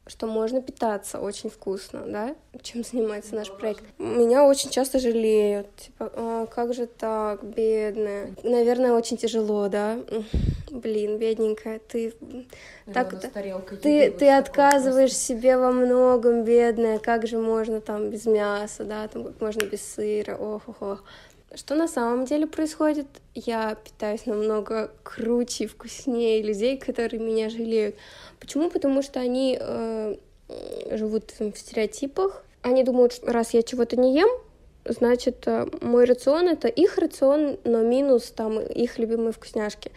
что можно питаться очень вкусно, да, чем занимается наш проект. Меня очень часто жалеют, типа, как же так, бедная. Наверное, очень тяжело, да. Блин, бедненькая, ты так, ты отказываешь себе во многом, бедная, как же можно там без мяса, да, там как можно без сыра, ох-ох-ох. Что на самом деле происходит? Я питаюсь намного круче и вкуснее людей, которые меня жалеют. Почему? Потому что они живут в стереотипах, они думают, что раз я чего-то не ем, значит, мой рацион — это их рацион, но минус там их любимые вкусняшки.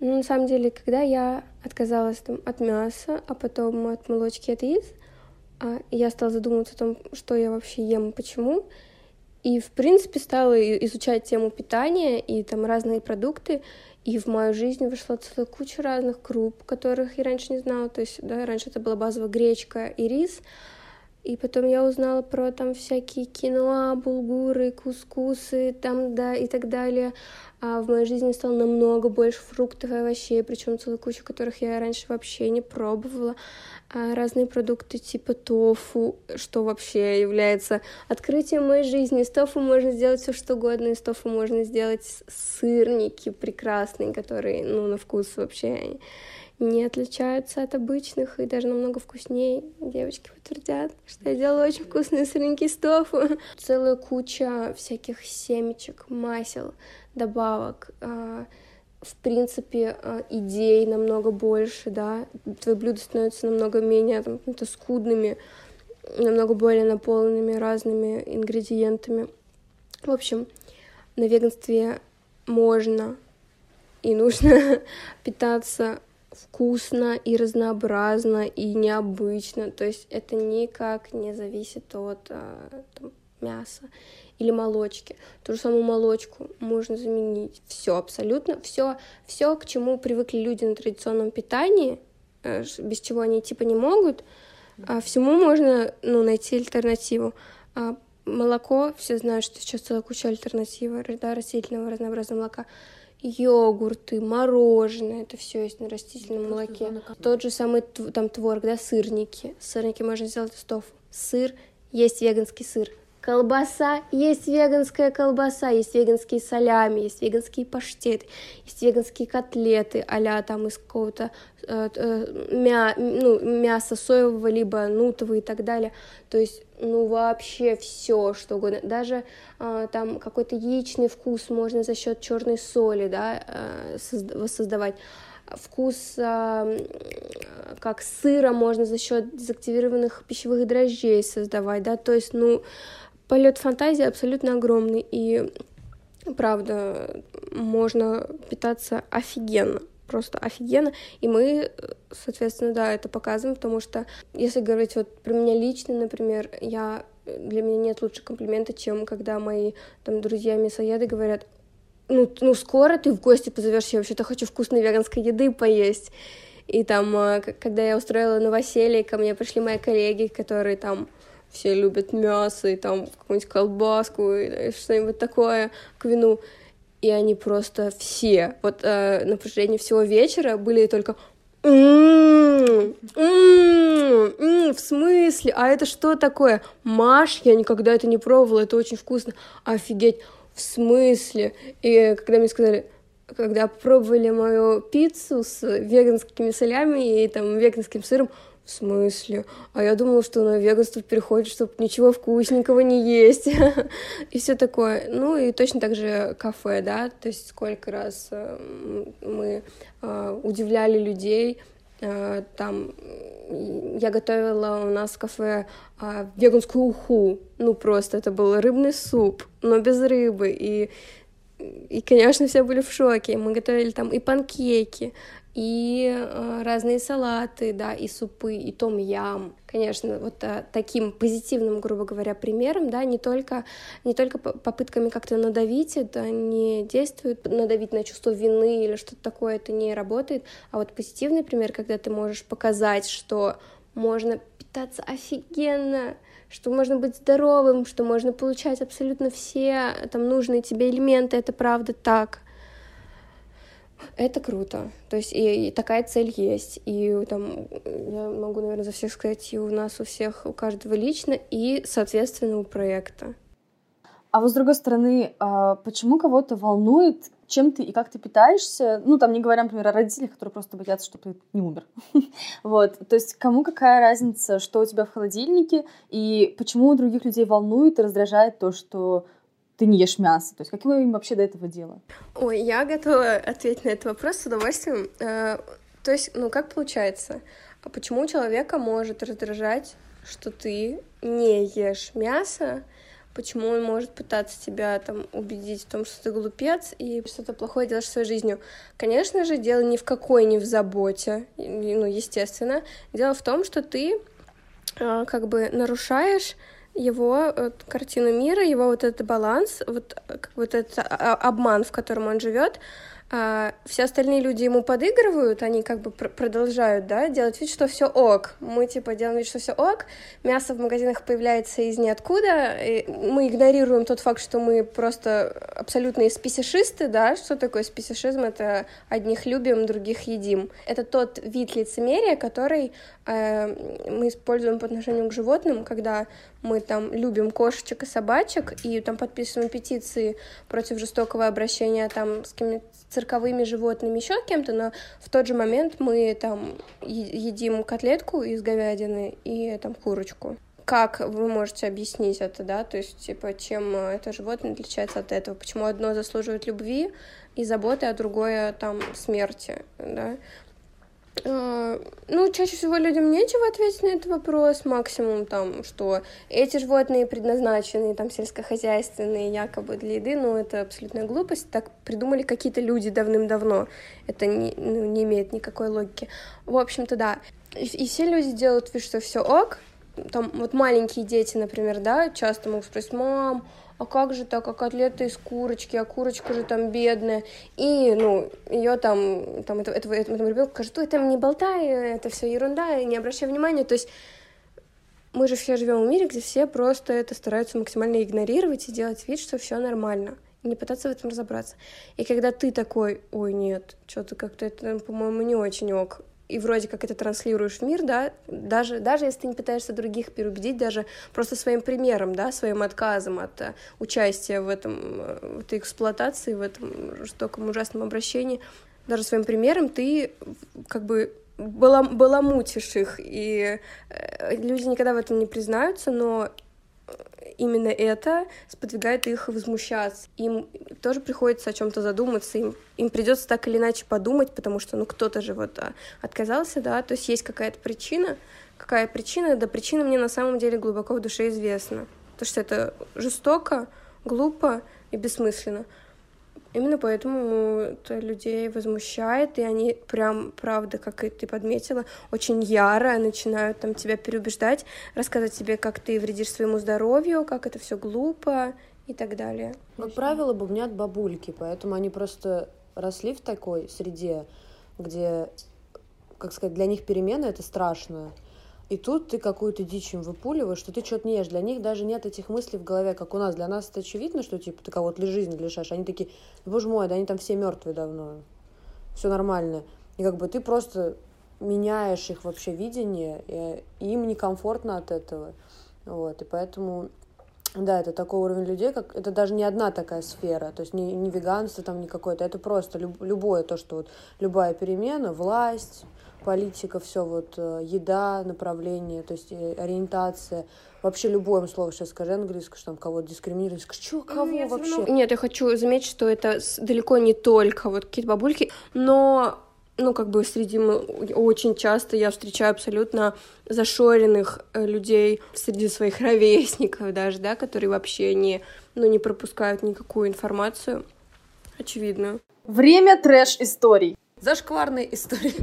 Но на самом деле, когда я отказалась там, от мяса, а потом от молочки, от яиц, я стала задумываться о том, что я вообще ем и почему. И, в принципе, стала изучать тему питания и там разные продукты. И в мою жизнь вошла целая куча разных круп, которых я раньше не знала. То есть, да, раньше это была базовая гречка и рис. И потом я узнала про там всякие киноа, булгуры, кускусы там, да, и так далее. А в моей жизни стало намного больше фруктов и овощей, причем целую кучу, которых я раньше вообще не пробовала. А разные продукты типа тофу, что вообще является открытием моей жизни. Из тофу можно сделать все что угодно, из тофу можно сделать сырники прекрасные, которые, ну, на вкус вообще не отличаются от обычных и даже намного вкуснее. Девочки подтвердят, что я делала очень вкусные сырники с тофу. Целая куча всяких семечек, масел, добавок. В принципе, идей намного больше, да. Твои блюда становятся намного менее там, скудными, намного более наполненными разными ингредиентами. В общем, на веганстве можно и нужно питаться вкусно и разнообразно и необычно, то есть это никак не зависит от мяса или молочки. Ту же самую молочку можно заменить. Все абсолютно, все, к чему привыкли люди на традиционном питании, без чего они типа не могут, всему можно найти альтернативу. Молоко, все знают, что сейчас целая куча альтернативы, да, растительного разнообразного молока. Йогурты, мороженое, это все есть на растительном молоке. Тот же самый творог, да, сырники. Сырники можно сделать из тофу. Сыр, есть веганский сыр. Колбаса, есть веганская колбаса, есть веганские солями, есть веганские паштеты, есть веганские котлеты а-ля там из какого-то мяса соевого, либо нутового и так далее. То есть, вообще все, что угодно. Даже там какой-то яичный вкус можно за счет черной соли, да, воссоздавать. Вкус как сыра можно за счет дезактивированных пищевых дрожжей создавать, да, то есть, полет фантазии абсолютно огромный, и, правда, можно питаться офигенно, просто офигенно, и мы, соответственно, да, это показываем, потому что, если говорить вот про меня лично, например, для меня нет лучше комплимента, чем когда мои там друзья-мясоеды говорят: скоро ты в гости позовешь, я вообще-то хочу вкусной веганской еды поесть. И там, когда я устроила новоселье, ко мне пришли мои коллеги, которые там все любят мясо и там какую-нибудь колбаску и что-нибудь такое к вину. И они просто все, на протяжении всего вечера были только: в смысле? А это что такое? Маш, я никогда это не пробовала, это очень вкусно. Офигеть, в смысле? И когда мне сказали, когда попробовали мою пиццу с веганскими солями и там веганским сыром, в смысле? А я думала, что на веганство переходит, чтобы ничего вкусненького не есть. И все такое. И точно так же кафе, да? То есть сколько раз мы удивляли людей. Там я готовила у нас в кафе веганскую уху. Просто это был рыбный суп, но без рыбы. И, конечно, все были в шоке. Мы готовили там и панкейки, и разные салаты, да, и супы, и том-ям. Конечно, таким позитивным, грубо говоря, примером, да, не только попытками как-то надавить, это не действует, надавить на чувство вины или что-то такое, это не работает, а позитивный пример, когда ты можешь показать, что можно питаться офигенно, что можно быть здоровым, что можно получать абсолютно все там нужные тебе элементы, это правда так. Это круто, то есть и такая цель есть, и там я могу, наверное, за всех сказать, и у нас у всех, у каждого лично, и, соответственно, у проекта. А вот с другой стороны, почему кого-то волнует, чем ты и как ты питаешься? Там не говоря, например, о родителях, которые просто боятся, что ты не умер. То есть кому какая разница, что у тебя в холодильнике, и почему у других людей волнует и раздражает то, что ты не ешь мясо? То есть какое им вообще до этого дело? Ой, я готова ответить на этот вопрос с удовольствием. То есть, как получается? А почему человека может раздражать, что ты не ешь мясо? Почему он может пытаться тебя убедить в том, что ты глупец и что-то плохое делаешь своей жизнью? Конечно же, дело ни в какой не в заботе, естественно. Дело в том, что ты нарушаешь его картину мира, его этот баланс, этот обман, в котором он живет. Все остальные люди ему подыгрывают, они продолжают, да, делать вид, что все ок. Мы делаем вид, что все ок, мясо в магазинах появляется из ниоткуда, мы игнорируем тот факт, что мы просто абсолютные спесишисты, да, что такое спесишизм? Это одних любим, других едим. Это тот вид лицемерия, который мы используем по отношению к животным, когда мы там любим кошечек и собачек, и там подписываем петиции против жестокого обращения там с какими-то цирковыми животными, еще кем-то, но в тот же момент мы там едим котлетку из говядины и там курочку. Как вы можете объяснить это, да? То есть, типа, чем это животное отличается от этого? Почему одно заслуживает любви и заботы, а другое, там, смерти, да? Ну, чаще всего людям нечего ответить на этот вопрос. Максимум, там, что эти животные предназначены, там, сельскохозяйственные, якобы для еды. Ну, это абсолютная глупость. Так придумали какие-то люди давным-давно. Это не имеет никакой логики. В общем-то, да. И все люди делают вид, что все ок. Там вот маленькие дети, например, да, часто могут спросить: мам, а как же так, а котлета из курочки, а курочка же там бедная, и, ну, ее там этому ребенку скажут: ой, там не болтай, это все ерунда, не обращай внимания, то есть мы же все живем в мире, где все просто это стараются максимально игнорировать и делать вид, что все нормально, не пытаться в этом разобраться, и когда ты такой: ой, нет, что-то как-то это, по-моему, не очень ок, и вроде как это транслируешь в мир, да, даже если ты не пытаешься других переубедить, даже просто своим примером, да, своим отказом от участия в этой эксплуатации, в этом жестоком ужасном обращении, даже своим примером ты как бы баламутишь их, и люди никогда в этом не признаются, но именно это сподвигает их возмущаться. Им тоже приходится о чем-то задуматься, им придется так или иначе подумать, потому что, ну, кто-то же вот отказался, да, то есть есть какая-то причина. Какая причина? Да, причина мне на самом деле глубоко в душе известна. Потому что это жестоко, глупо и бессмысленно. Именно поэтому это людей возмущает, и они прям, правда, как и ты подметила, очень яро начинают там тебя переубеждать, рассказывать тебе, как ты вредишь своему здоровью, как это все глупо и так далее. Как правило, бубнят бабульки, поэтому они просто росли в такой среде, где, как сказать, для них перемены — это страшно. И тут ты какую-то дичь им выпуливаешь, что ты что-то не ешь. Для них даже нет этих мыслей в голове, как у нас. Для нас это очевидно, что типа ты кого-то жизни лишаешь. Они такие: боже мой, да они там все мертвые давно. Все нормально. И как бы ты просто меняешь их вообще видение, и им некомфортно от этого. Вот. И поэтому, да, это такой уровень людей, как это даже не одна такая сфера. То есть не веганство там не какое-то. Это просто любое то, что вот любая перемена, власть, политика, все вот, еда, направление, то есть ориентация. Вообще любое слово сейчас скажи английское, что там кого-то дискриминируют, скажи, что, кого я вообще? Нет, я хочу заметить, что это далеко не только вот какие-то бабульки, но, ну, как бы среди... Очень часто я встречаю абсолютно зашоренных людей среди своих ровесников даже, да, которые вообще не пропускают никакую информацию очевидную. Время трэш-историй. Зашкварные истории.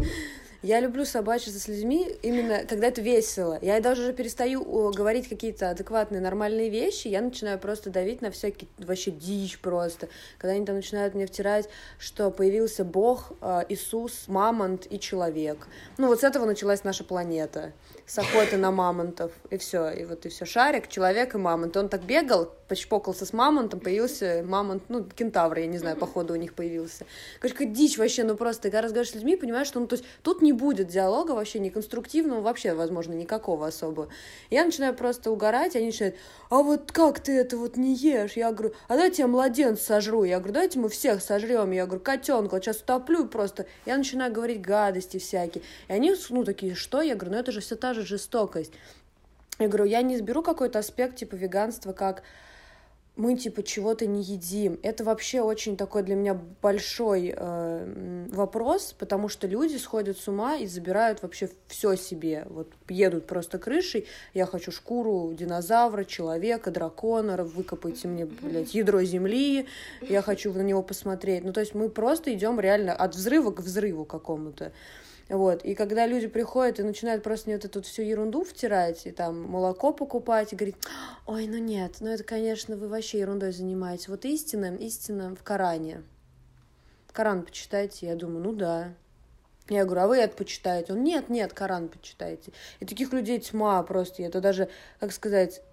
Я люблю собачиться с людьми именно, когда это весело. Я даже уже перестаю говорить какие-то адекватные, нормальные вещи. Я начинаю просто давить на всякие вообще дичь просто. Когда они там начинают мне втирать, что появился Бог, Иисус, мамонт и человек. Ну вот с этого началась наша планета. С охоты на мамонтов. И все. И вот и все. Шарик, человек и мамонт. Он так бегал, почпокался с мамонтом, появился мамонт, ну, кентавр, я не знаю, походу у них появился. Короче, какая дичь вообще, ну просто. Когда разговариваешь с людьми, понимаешь, что, ну, то есть тут не будет диалога вообще ни конструктивного, вообще, возможно, никакого особо. Я начинаю просто угорать, они начинают: а вот как ты это вот не ешь? Я говорю: а давайте я младенца сожру. Я говорю: давайте мы всех сожрем. Я говорю: котенка, сейчас утоплю просто. Я начинаю говорить гадости всякие. И они, ну, такие: что? Я говорю: ну, это же все та же жестокость. Я говорю: я не изберу какой-то аспект типа веганства, как мы типа чего-то не едим. Это вообще очень такой для меня большой вопрос, потому что люди сходят с ума и забирают вообще все себе. Вот едут просто крышей. Я хочу шкуру динозавра, человека, дракона, выкопайте мне, блядь, ядро земли, я хочу на него посмотреть. Ну, то есть мы просто идем реально от взрыва к взрыву какому-то. Вот, и когда люди приходят и начинают просто мне вот эту всю ерунду втирать, и там молоко покупать, и говорить: ой, ну нет, ну это, конечно, вы вообще ерундой занимаетесь, вот истина в Коране. Коран почитайте, я думаю, ну да. Я говорю: а вы это почитаете? Он: нет, Коран почитайте. И таких людей тьма просто, это даже, как сказать,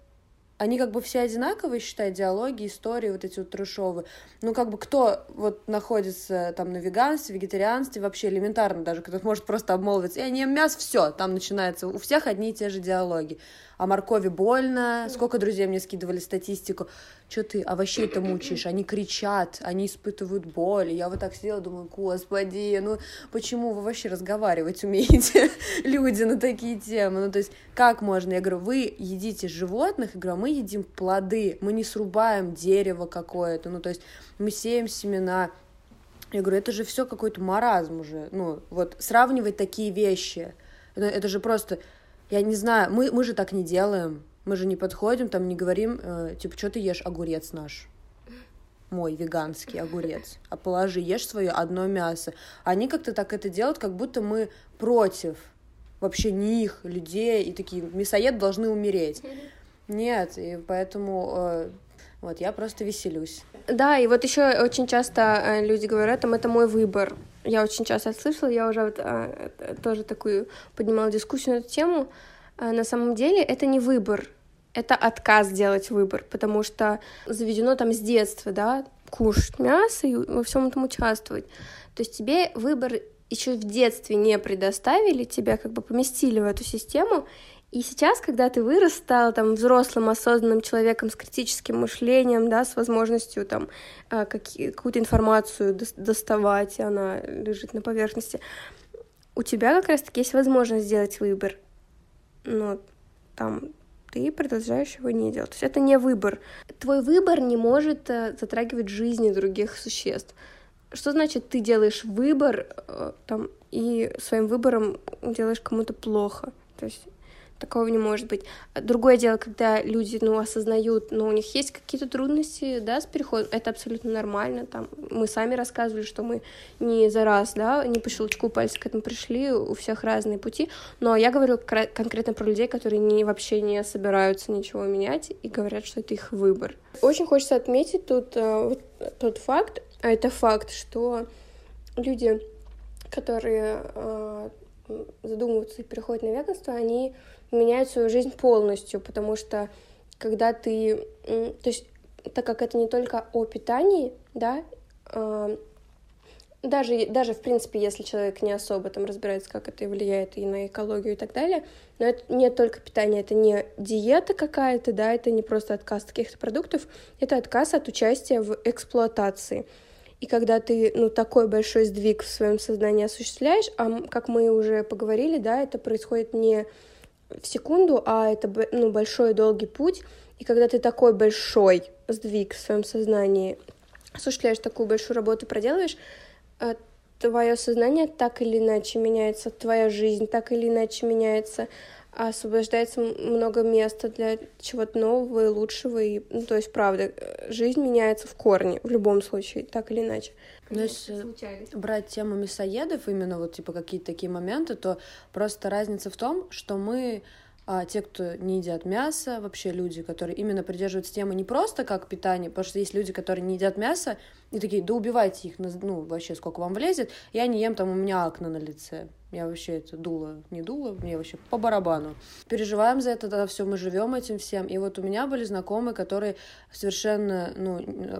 они как бы все одинаковые, считай, диалоги, истории, вот эти вот трешовые. Ну, как бы кто вот находится там на веганстве, вегетарианстве, вообще элементарно даже, кто может просто обмолвиться, я не ем мясо, все, там начинается у всех одни и те же диалоги. А моркови больно, сколько друзей мне скидывали статистику, что ты овощей-то мучаешь, они кричат, они испытывают боль. И я вот так сидела, думаю, господи, ну почему вы вообще разговаривать умеете, люди, на такие темы? Ну, то есть, как можно? Я говорю, вы едите животных, я говорю, мы едим плоды, мы не срубаем дерево какое-то, ну, то есть, мы сеем семена. Я говорю, это же все какой-то маразм уже, ну, вот, сравнивать такие вещи, это же просто... Я не знаю, мы же так не делаем, мы же не подходим, там не говорим, типа, что ты ешь огурец наш, мой веганский огурец, а положи, ешь свое одно мясо. Они как-то так это делают, как будто мы против вообще них, людей, и такие, мясоеды должны умереть. Нет, и поэтому... вот, я просто веселюсь. Да, и вот еще очень часто люди говорят, там, это мой выбор. Я очень часто слышала, я уже вот, тоже такую поднимала дискуссию на эту тему. На самом деле это не выбор, это отказ делать выбор, потому что заведено там с детства, да, кушать мясо и во всем этом участвовать. То есть тебе выбор еще в детстве не предоставили, тебя как бы поместили в эту систему. И сейчас, когда ты вырос, стал там взрослым, осознанным человеком с критическим мышлением, да, с возможностью там какую-то информацию доставать, и она лежит на поверхности, у тебя как раз-таки есть возможность сделать выбор, но там ты продолжаешь его не делать. То есть это не выбор. Твой выбор не может затрагивать жизни других существ. Что значит, ты делаешь выбор там, и своим выбором делаешь кому-то плохо? То есть такого не может быть. Другое дело, когда люди, ну, осознают, ну, у них есть какие-то трудности, да, с переходом, это абсолютно нормально, там, мы сами рассказывали, что мы не за раз, да, не по щелчку пальца к этому пришли, у всех разные пути, но я говорю конкретно про людей, которые вообще не собираются ничего менять и говорят, что это их выбор. Очень хочется отметить тут тот факт, а это факт, что люди, которые задумываются и переходят на веганство, они меняют свою жизнь полностью, потому что когда ты... То есть, так как это не только о питании, да, даже в принципе, если человек не особо там разбирается, как это влияет и на экологию и так далее, но это не только питание, это не диета какая-то, да, это не просто отказ от каких-то продуктов, это отказ от участия в эксплуатации. И когда ты, ну, такой большой сдвиг в своем сознании осуществляешь, а, как мы уже поговорили, да, это происходит не в секунду, а это, ну, большой долгий путь, и когда ты такой большой сдвиг в своем сознании осуществляешь, такую большую работу проделываешь, твое сознание так или иначе меняется, твоя жизнь так или иначе меняется, освобождается много места для чего-то нового и лучшего. И, ну, то есть, правда, жизнь меняется в корне, в любом случае, так или иначе. Но если брать тему мясоедов, именно вот типа какие-то такие моменты, то просто разница в том, что мы, те, кто не едят мясо, вообще люди, которые именно придерживаются темы не просто как питание, потому что есть люди, которые не едят мясо, и такие, да убивайте их, ну, вообще, сколько вам влезет, я не ем, там, у меня акне на лице. Я вообще это не дула, мне вообще по барабану. Переживаем за это, тогда все, мы живем этим всем. И вот у меня были знакомые, которые совершенно, ну,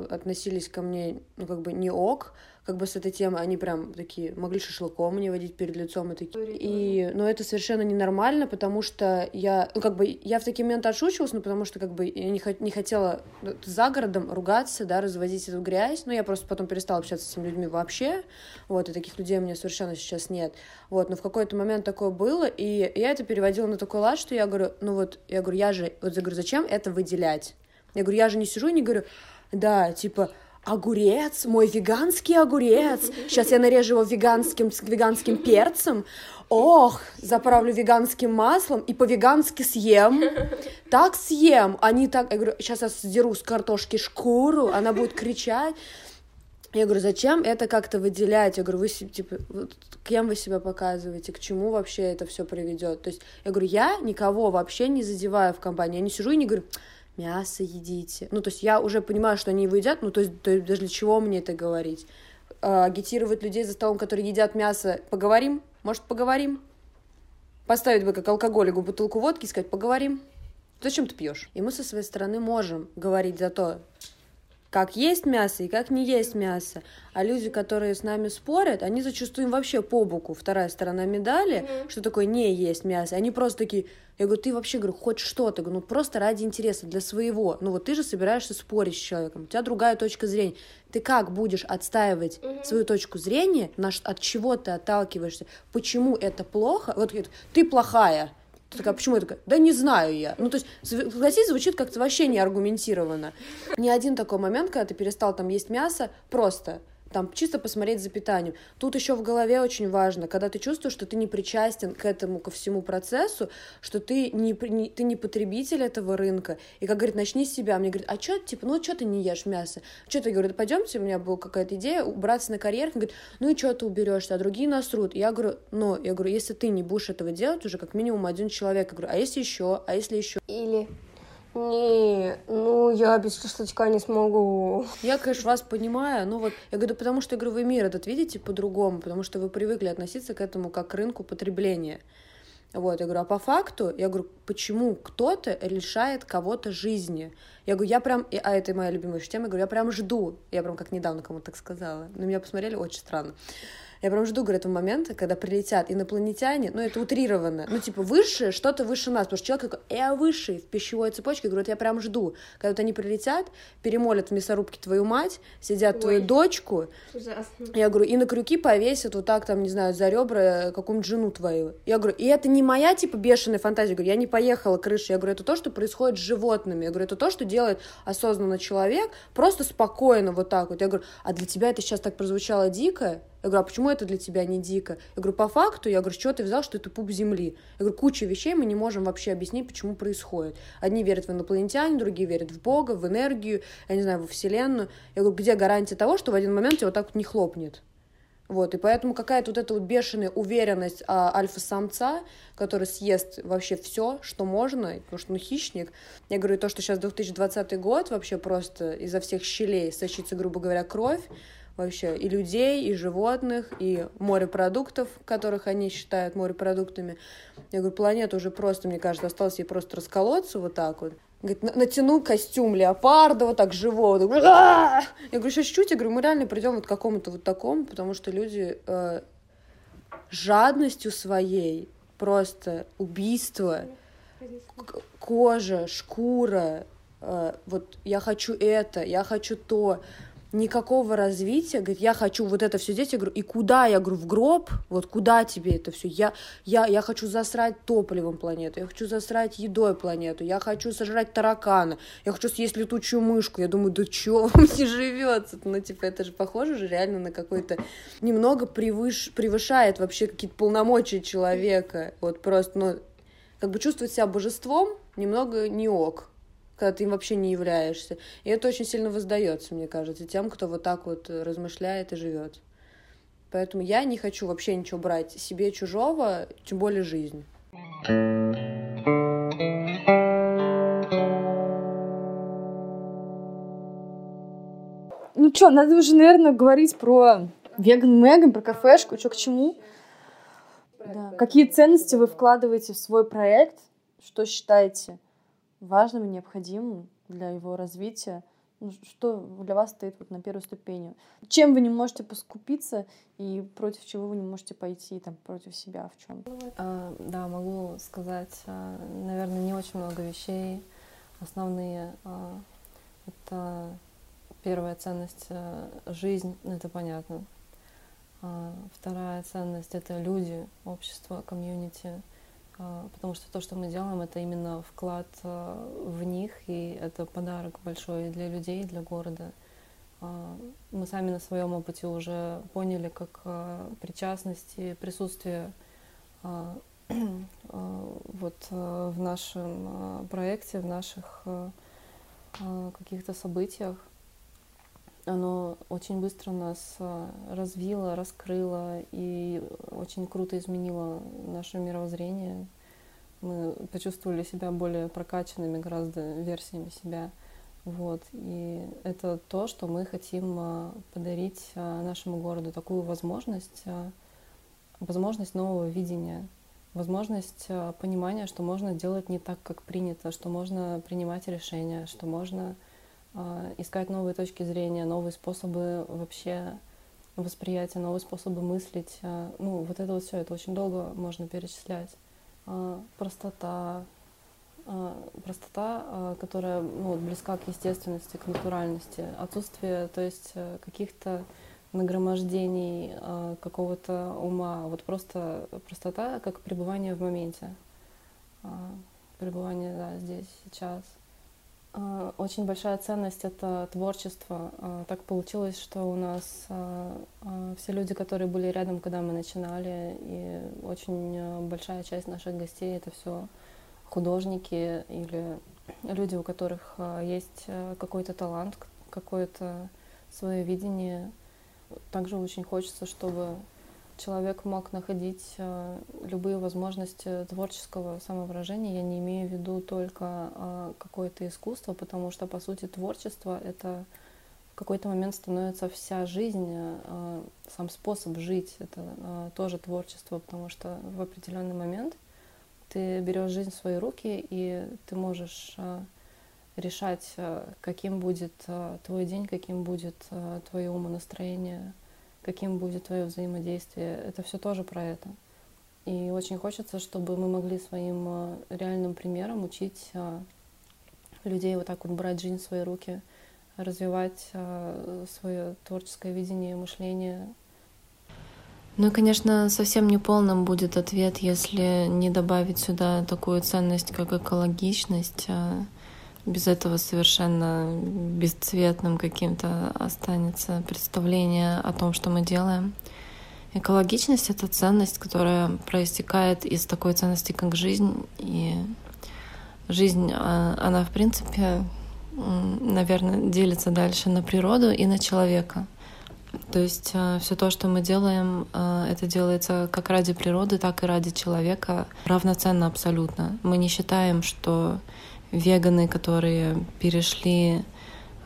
относились ко мне, ну, как бы не ок, как бы с этой темой, они прям такие, могли шашлыком мне водить перед лицом и такие. И, ну, это совершенно ненормально, потому что я, ну, как бы, я в такие моменты отшучивалась, ну, потому что, как бы, я не хотела за городом ругаться, да, развозить эту грязь, но я просто потом перестала общаться с этими людьми вообще, вот, и таких людей у меня совершенно сейчас нет, вот, но в какой-то момент такое было, и я это переводила на такой лад, что я говорю, ну, вот, я говорю, я же, вот, я говорю, зачем это выделять? Я говорю, я же не сижу и не говорю, да, типа, огурец, мой веганский огурец, сейчас я нарежу его веганским перцем, ох, заправлю веганским маслом и по-вегански съем, так съем, они так, я говорю, сейчас я сдеру с картошки шкуру, она будет кричать. Я говорю, зачем это как-то выделять? Я говорю, вы, типа, кем вы себя показываете, к чему вообще это все приведет? То есть, я говорю, я никого вообще не задеваю в компании, я не сижу и не говорю, мясо едите. Ну, то есть, я уже понимаю, что они его едят, ну, то есть даже для чего мне это говорить? Агитировать людей за столом, которые едят мясо, поговорим? Может, поговорим? Поставить бы, как алкоголику, бутылку водки и сказать, поговорим? Зачем ты пьешь? И мы со своей стороны можем говорить за то, как есть мясо и как не есть мясо. А люди, которые с нами спорят, они зачастую им вообще по боку вторая сторона медали, что такое не есть мясо. Они просто такие, я говорю, ты вообще, говорю, хоть что-то, ну просто ради интереса, для своего. Ну вот ты же собираешься спорить с человеком, у тебя другая точка зрения. Ты как будешь отстаивать свою точку зрения, от чего ты отталкиваешься, почему это плохо? Вот ты плохая. Такая, почему я такая? Да не знаю я. Ну, то есть, согласись, звучит как-то вообще не аргументированно. Ни один такой момент, когда ты перестал там есть мясо, просто там чисто посмотреть за питанием. Тут еще в голове очень важно, когда ты чувствуешь, что ты не причастен к этому, ко всему процессу, что ты не потребитель этого рынка. И, как говорит, начни с себя. Мне говорит, а что, типа, ну, что ты не ешь мясо? Что ты, говорю, пойдемте, у меня была какая-то идея убраться на карьер. Он говорит, ну и что ты уберешься, а другие насрут. И я говорю, ну, если ты не будешь этого делать, уже как минимум один человек. Я говорю, а если еще, а если еще? Или... Не, ну я без шашлычка не смогу. Я, конечно, вас понимаю, но вот я говорю, потому что, я говорю, вы мир этот видите по-другому, потому что вы привыкли относиться к этому как к рынку потребления. Вот, я говорю, а по факту, я говорю, почему кто-то лишает кого-то жизни? Я говорю, я прям, а это моя любимая тема, я говорю, я прям жду, я прям как недавно кому-то так сказала, на меня посмотрели очень странно. Я прям жду, говорю, этого момента, когда прилетят инопланетяне, ну, это утрированно, ну, типа, высшее, что-то выше нас, потому что человек такой, я высший в пищевой цепочке, говорю, я прям жду, когда вот они прилетят, перемолят в мясорубке твою мать, сидят твою дочку, ужасно. Я говорю, и на крюки повесят вот так, там, не знаю, за ребра какую-нибудь жену твою, я говорю, и это не моя, типа, бешеная фантазия, я говорю, я не поехала крышей, я говорю, это то, что происходит с животными, я говорю, это то, что делает осознанно человек, просто спокойно вот так вот, я говорю, а для тебя это сейчас так прозвучало дико? Я говорю, а почему это для тебя не дико? Я говорю, по факту, я говорю, с чего ты взял, что это пуп земли? Я говорю, куча вещей мы не можем вообще объяснить, почему происходит. Одни верят в инопланетяне, другие верят в Бога, в энергию, я не знаю, во Вселенную. Я говорю, где гарантия того, что в один момент тебя вот так вот не хлопнет? Вот, и поэтому какая-то вот эта вот бешеная уверенность альфа-самца, который съест вообще все, что можно, потому что он хищник. Я говорю, то, что сейчас 2020 год вообще просто изо всех щелей сочится, грубо говоря, кровь, вообще и людей, и животных, и морепродуктов, которых они считают морепродуктами. Я говорю, планета уже просто, мне кажется, осталось ей просто расколоться вот так вот. Говорит, натянул костюм леопарда, вот так живого. Я говорю, еще чуть-чуть, я говорю, мы реально придем вот к какому-то вот такому, потому что люди жадностью своей просто убийство, кожа, шкура, вот я хочу это, я хочу то. Никакого развития, говорит, я хочу вот это все здесь, я говорю, и куда, я говорю, в гроб, вот куда тебе это все, я хочу засрать топливом планету, я хочу засрать едой планету, я хочу сожрать таракана, я хочу съесть летучую мышку, я думаю, да чё вам не живётся, ну, типа, это же похоже же реально на какой-то, немного превышает вообще какие-то полномочия человека, вот просто, ну, как бы чувствовать себя божеством немного не ок, когда ты им вообще не являешься. И это очень сильно воздается, мне кажется, тем, кто вот так вот размышляет и живет. Поэтому я не хочу вообще ничего брать себе чужого, тем более жизнь. Ну что, надо уже, наверное, говорить про Веган Меган, про кафешку, что к чему. Да. Какие ценности вы вкладываете в свой проект? Что считаете важным и необходимым для его развития, что для вас стоит вот на первой ступени. Чем вы не можете поскупиться и против чего вы не можете пойти, там, против себя в чем? Да, могу сказать, наверное, не очень много вещей. Основные — это первая ценность — жизнь, это понятно. Вторая ценность — это люди, общество, комьюнити. Потому что то, что мы делаем, это именно вклад в них, и это подарок большой для людей, для города. Мы сами на своем опыте уже поняли, как причастность и присутствие вот в нашем проекте, в наших каких-то событиях, оно очень быстро нас развило, раскрыло и очень круто изменило наше мировоззрение. Мы почувствовали себя более прокачанными гораздо версиями себя. Вот. И это то, что мы хотим подарить нашему городу, такую возможность нового видения, возможность понимания, что можно делать не так, как принято, что можно принимать решения, что можно искать новые точки зрения, новые способы вообще восприятия, новые способы мыслить. Ну, вот это вот все, это очень долго можно перечислять. Простота. Простота, которая ну, близка к естественности, к натуральности. Отсутствие, то есть, каких-то нагромождений, какого-то ума. Вот просто простота, как пребывание в моменте. Пребывание, да, здесь, сейчас. Очень большая ценность — это творчество. Так получилось, что у нас все люди, которые были рядом, когда мы начинали, и очень большая часть наших гостей — это все художники или люди, у которых есть какой-то талант, какое-то свое видение. Также очень хочется, чтобы человек мог находить любые возможности творческого самовыражения. Я не имею в виду только какое-то искусство, потому что, по сути, творчество — это в какой-то момент становится вся жизнь, сам способ жить — это тоже творчество, потому что в определенный момент ты берешь жизнь в свои руки, и ты можешь решать, каким будет твой день, каким будет твое умонастроение, каким будет твое взаимодействие. Это все тоже про это. И очень хочется, чтобы мы могли своим реальным примером учить людей вот так вот брать жизнь в свои руки, развивать свое творческое видение, мышление. Ну и, конечно, совсем неполным будет ответ, если не добавить сюда такую ценность, как экологичность. Без этого совершенно бесцветным каким-то останется представление о том, что мы делаем. Экологичность — это ценность, которая проистекает из такой ценности, как жизнь. И жизнь, она, в принципе, наверное, делится дальше на природу и на человека. То есть все то, что мы делаем, это делается как ради природы, так и ради человека, равноценно абсолютно. Мы не считаем, что веганы, которые перешли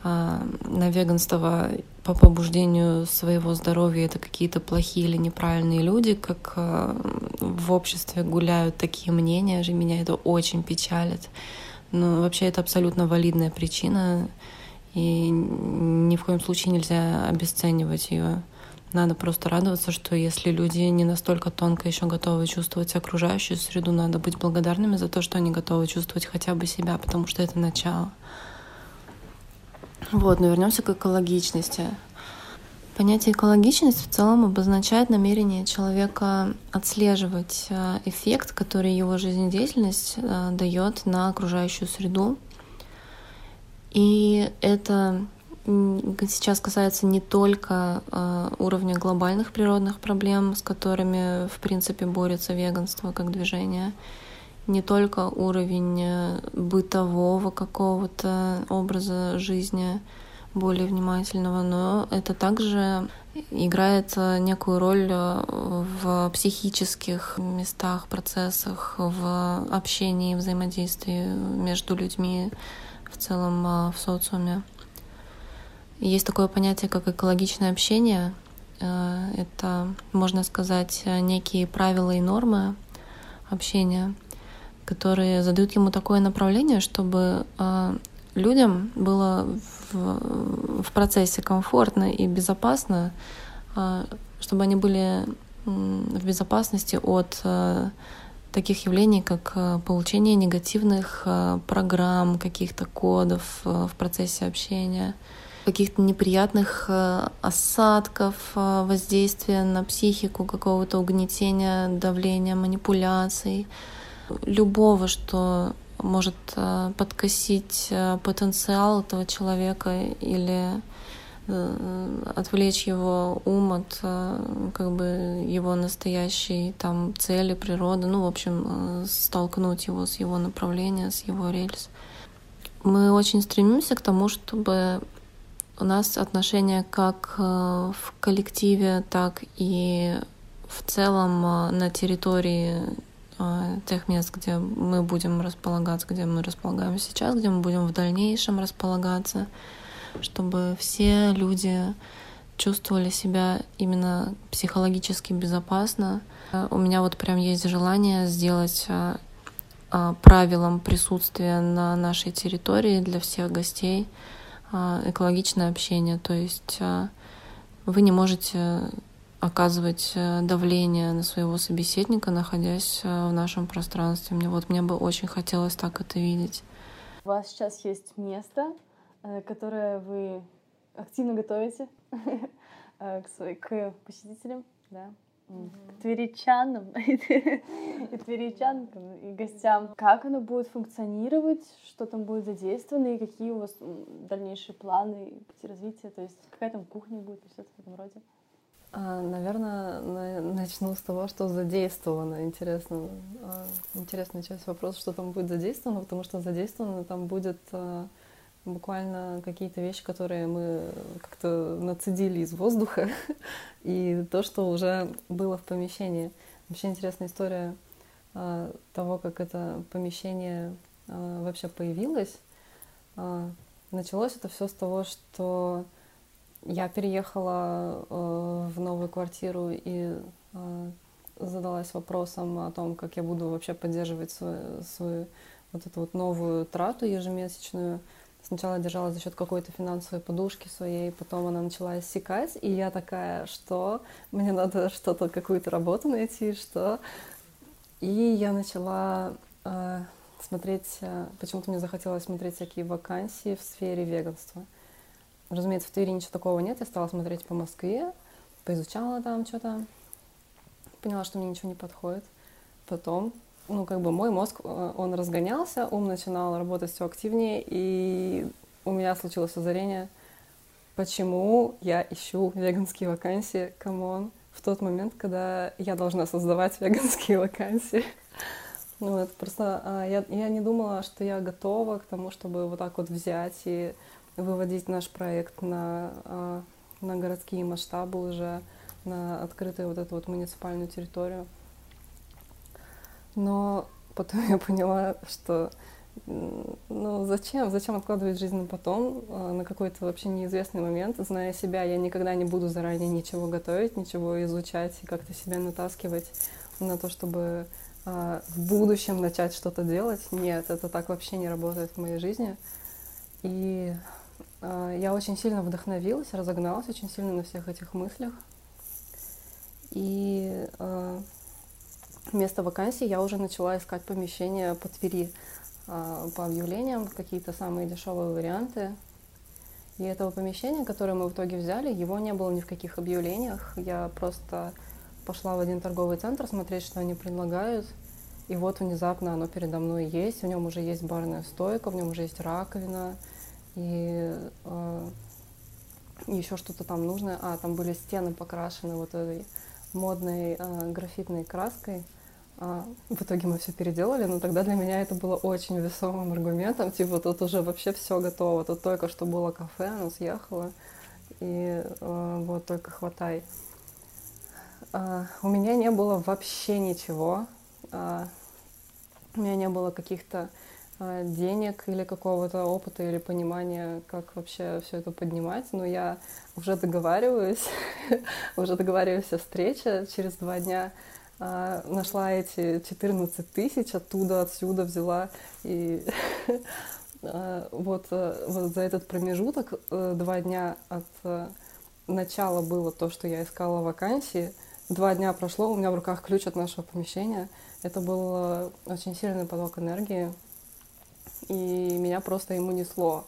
на веганство по побуждению своего здоровья, это какие-то плохие или неправильные люди, как в обществе гуляют такие мнения. Меня это очень печалит. Но вообще это абсолютно валидная причина. И ни в коем случае нельзя обесценивать ее. Надо просто радоваться, что если люди не настолько тонко еще готовы чувствовать окружающую среду, надо быть благодарными за то, что они готовы чувствовать хотя бы себя, потому что это начало. Вот, но вернемся к экологичности. Понятие экологичность в целом обозначает намерение человека отслеживать эффект, который его жизнедеятельность дает на окружающую среду. И это сейчас касается не только уровня глобальных природных проблем, с которыми, в принципе, борется веганство как движение, не только уровень бытового какого-то образа жизни более внимательного, но это также играет некую роль в психических местах, процессах, в общении, взаимодействии между людьми, в целом в социуме. Есть такое понятие, как экологичное общение. Это, можно сказать, некие правила и нормы общения, которые задают ему такое направление, чтобы людям было в процессе комфортно и безопасно, чтобы они были в безопасности от таких явлений, как получение негативных программ, каких-то кодов в процессе общения, каких-то неприятных осадков, воздействия на психику, какого-то угнетения, давления, манипуляций, любого, что может подкосить потенциал этого человека или отвлечь его ум от как бы его настоящей там цели, природы, ну, в общем, столкнуть его с его направления, с его рельс. Мы очень стремимся к тому, чтобы у нас отношения как в коллективе, так и в целом на территории тех мест, где мы будем располагаться, где мы располагаем сейчас, где мы будем в дальнейшем располагаться, чтобы все люди чувствовали себя именно психологически безопасно. У меня вот прям есть желание сделать правилом присутствия на нашей территории для всех гостей экологичное общение. То есть вы не можете оказывать давление на своего собеседника, находясь в нашем пространстве. Мне бы очень хотелось так это видеть. У вас сейчас есть место, которое вы активно готовите к посетителям, да? К тверичанам и тверичанкам, и гостям. Как оно будет функционировать, что там будет задействовано, и какие у вас дальнейшие планы, пути развития, то есть какая там кухня будет, и что-то в этом роде? Наверное, начну с того, что задействовано. Интересная часть вопроса, что там будет задействовано, потому что задействовано там будет буквально какие-то вещи, которые мы как-то нацедили из воздуха, и то, что уже было в помещении. Вообще интересная история того, как это помещение вообще появилось. Началось это все с того, что я переехала в новую квартиру и задалась вопросом о том, как я буду вообще поддерживать свою вот эту вот новую трату ежемесячную. Сначала я держалась за счет какой-то финансовой подушки своей, потом она начала иссякать, и я такая, что мне надо какую-то работу найти, что... И я начала смотреть... Почему-то мне захотелось смотреть всякие вакансии в сфере веганства. Разумеется, в Твери ничего такого нет. Я стала смотреть по Москве, поизучала там что-то, поняла, что мне ничего не подходит. Потом, мой мозг, он разгонялся, ум начинал работать все активнее, и у меня случилось озарение, почему я ищу веганские вакансии, камон, в тот момент, когда я должна создавать веганские вакансии. Просто я не думала, что я готова к тому, чтобы вот так вот взять и выводить наш проект на городские масштабы уже, на открытую вот эту вот муниципальную территорию. Но потом я поняла, что зачем откладывать жизнь на потом, на какой-то вообще неизвестный момент. Зная себя, я никогда не буду заранее ничего готовить, ничего изучать и как-то себя натаскивать на то, чтобы в будущем начать что-то делать. Нет, это так вообще не работает в моей жизни. И я очень сильно вдохновилась, разогналась очень сильно на всех этих мыслях. И вместо вакансий я уже начала искать помещения по Твери, по объявлениям, какие-то самые дешевые варианты. И этого помещения, которое мы в итоге взяли, его не было ни в каких объявлениях. Я просто пошла в один торговый центр смотреть, что они предлагают. И вот внезапно оно передо мной есть, в нем уже есть барная стойка, в нем уже есть раковина и еще что-то там нужное. Там были стены покрашены вот этой модной графитной краской. В итоге мы все переделали, но тогда для меня это было очень весомым аргументом. Тут уже вообще все готово, тут только что было кафе, оно съехало, и вот только хватай. У меня не было вообще ничего. У меня не было каких-то денег или какого-то опыта или понимания, как вообще все это поднимать, но я уже договариваюсь, о встрече через 2 дня, нашла эти 14 тысяч, отсюда взяла, и вот за этот промежуток 2 дня от начала было то, что я искала вакансии. 2 дня прошло, у меня в руках ключ от нашего помещения. Это был очень сильный поток энергии, и меня просто ему несло.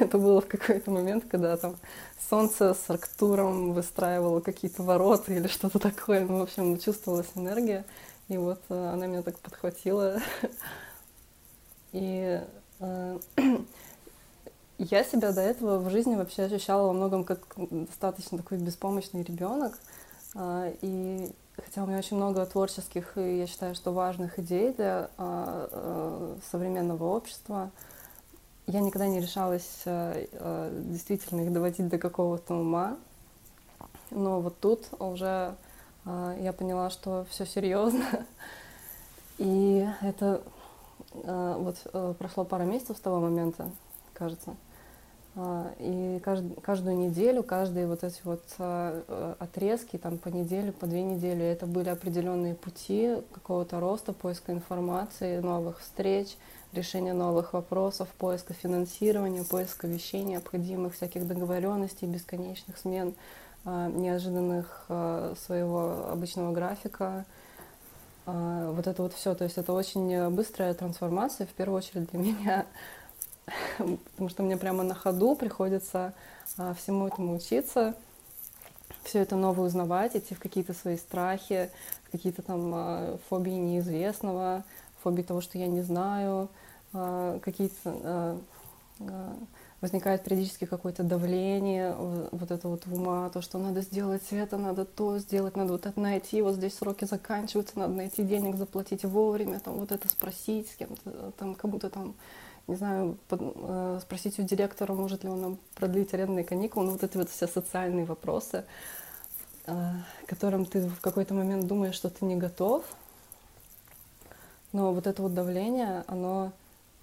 Это было в какой-то момент, когда там солнце с Арктуром выстраивало какие-то ворота или что-то такое. В общем, чувствовалась энергия, и вот она меня так подхватила. И я себя до этого в жизни вообще ощущала во многом как достаточно такой беспомощный ребенок. И хотя у меня очень много творческих и, я считаю, что важных идей для современного общества, я никогда не решалась действительно их доводить до какого-то ума. Но вот тут уже я поняла, что все серьезно. И это прошло пара месяцев с того момента, кажется. И каждую неделю, каждые вот эти вот отрезки, там, по неделю, по 2 недели, это были определенные пути какого-то роста, поиска информации, новых встреч, решения новых вопросов, поиска финансирования, поиска вещей необходимых, всяких договоренностей, бесконечных смен, неожиданных своего обычного графика. Вот это вот все. То есть это очень быстрая трансформация, в первую очередь для меня, потому что мне прямо на ходу приходится всему этому учиться, все это новое узнавать, идти в какие-то свои страхи, в какие-то там фобии неизвестного, фобии того, что я не знаю, какие-то... Возникает периодически какое-то давление, вот это вот в ума, то, что надо сделать это, надо то сделать, надо вот это найти, вот здесь сроки заканчиваются, надо найти денег, заплатить вовремя, там вот это спросить с кем-то, там кому-то там, не знаю, спросить у директора, может ли он нам продлить арендные каникулы, ну вот это вот все социальные вопросы, которым ты в какой-то момент думаешь, что ты не готов, но вот это вот давление, оно...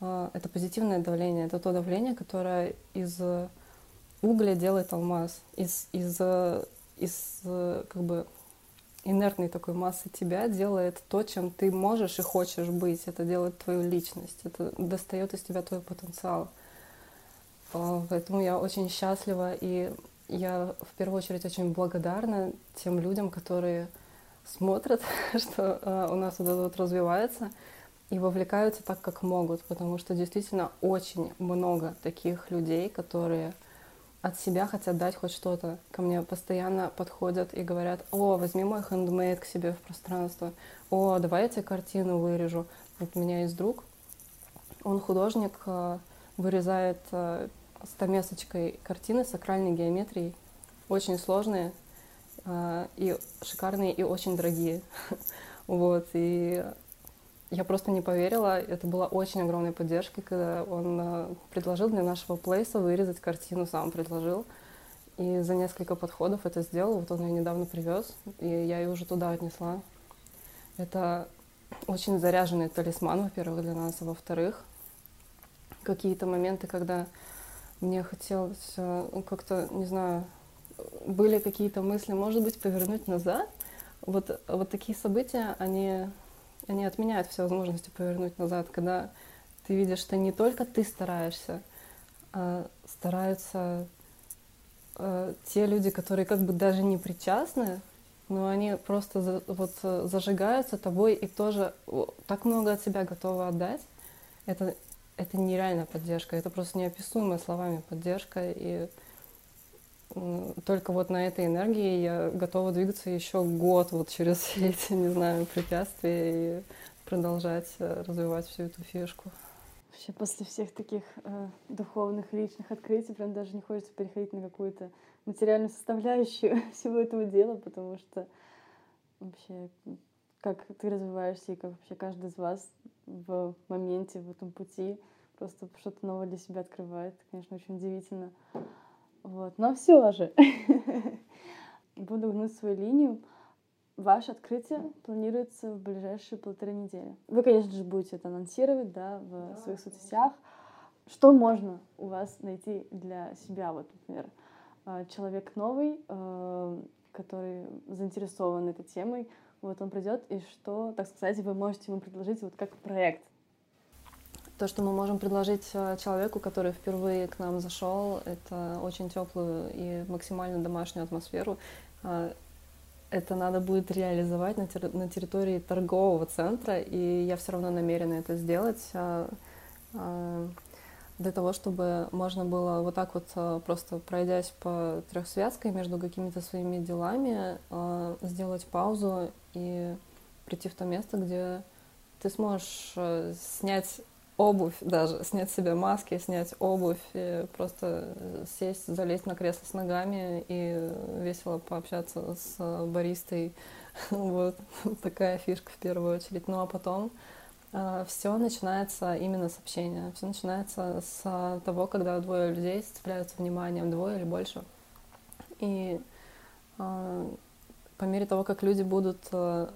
Это позитивное давление, это то давление, которое из угля делает алмаз, из как бы инертной такой массы тебя делает то, чем ты можешь и хочешь быть, это делает твою личность, это достает из тебя твой потенциал. Поэтому я очень счастлива, и я в первую очередь очень благодарна тем людям, которые смотрят, что у нас вот это вот развивается, и вовлекаются так, как могут, потому что действительно очень много таких людей, которые от себя хотят дать хоть что-то. Ко мне постоянно подходят и говорят: «О, возьми мой хендмейд к себе в пространство», «О, давай я тебе картину вырежу». Вот у меня есть друг, он художник, вырезает стамесочкой картины сакральной геометрии, очень сложные и шикарные, и очень дорогие. Вот, и... Я просто не поверила, это была очень огромная поддержка, когда он предложил для нашего плейса вырезать картину, сам предложил. И за несколько подходов это сделал, вот он ее недавно привез, и я ее уже туда отнесла. Это очень заряженный талисман, во-первых, для нас, а во-вторых, какие-то моменты, когда мне хотелось как-то, не знаю, были какие-то мысли, может быть, повернуть назад. Вот такие события, они отменяют все возможности повернуть назад, когда ты видишь, что не только ты стараешься, а стараются те люди, которые как бы даже не причастны, но они просто зажигаются тобой и тоже так много от себя готовы отдать. Это нереальная поддержка, это просто неописуемая словами поддержка. И только вот на этой энергии я готова двигаться еще год вот через все эти, не знаю, препятствия и продолжать развивать всю эту фишку. Вообще после всех таких духовных личных открытий прям даже не хочется переходить на какую-то материальную составляющую всего этого дела, потому что вообще как ты развиваешься и как вообще каждый из вас в моменте, в этом пути просто что-то новое для себя открывает, конечно, очень удивительно. Вот, но все же буду гнуть свою линию. Ваше открытие планируется в ближайшие 1,5 недели. Вы, конечно же, будете это анонсировать, да, в своих соцсетях. Что можно у вас найти для себя? Вот, например, человек новый, который заинтересован этой темой, вот он придет, и что, так сказать, вы можете ему предложить вот как проект? То, что мы можем предложить человеку, который впервые к нам зашел, это очень теплую и максимально домашнюю атмосферу. Это надо будет реализовать на территории торгового центра, и я все равно намерена это сделать для того, чтобы можно было вот так вот, просто пройдясь по трехсвязке между какими-то своими делами, сделать паузу и прийти в то место, где ты сможешь снять обувь даже, снять с себя маски, снять обувь, просто сесть, залезть на кресло с ногами и весело пообщаться с баристой. Вот такая фишка в первую очередь. Ну а потом все начинается именно с общения. Все начинается с того, когда двое людей сцепляются вниманием, двое или больше. И по мере того, как люди будут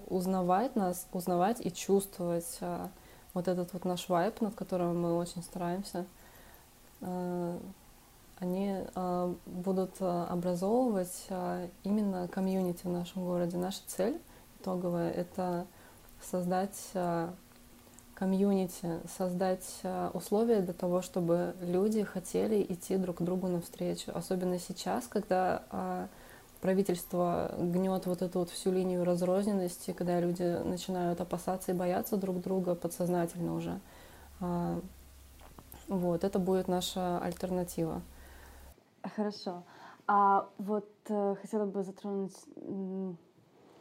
узнавать нас, узнавать и чувствовать вот этот вот наш вайб, над которым мы очень стараемся, они будут образовывать именно комьюнити в нашем городе. Наша цель итоговая — это создать комьюнити, создать условия для того, чтобы люди хотели идти друг другу навстречу. Особенно сейчас, когда правительство гнет вот эту вот всю линию разрозненности, когда люди начинают опасаться и бояться друг друга подсознательно уже. Вот, это будет наша альтернатива. Хорошо. А вот хотела бы затронуть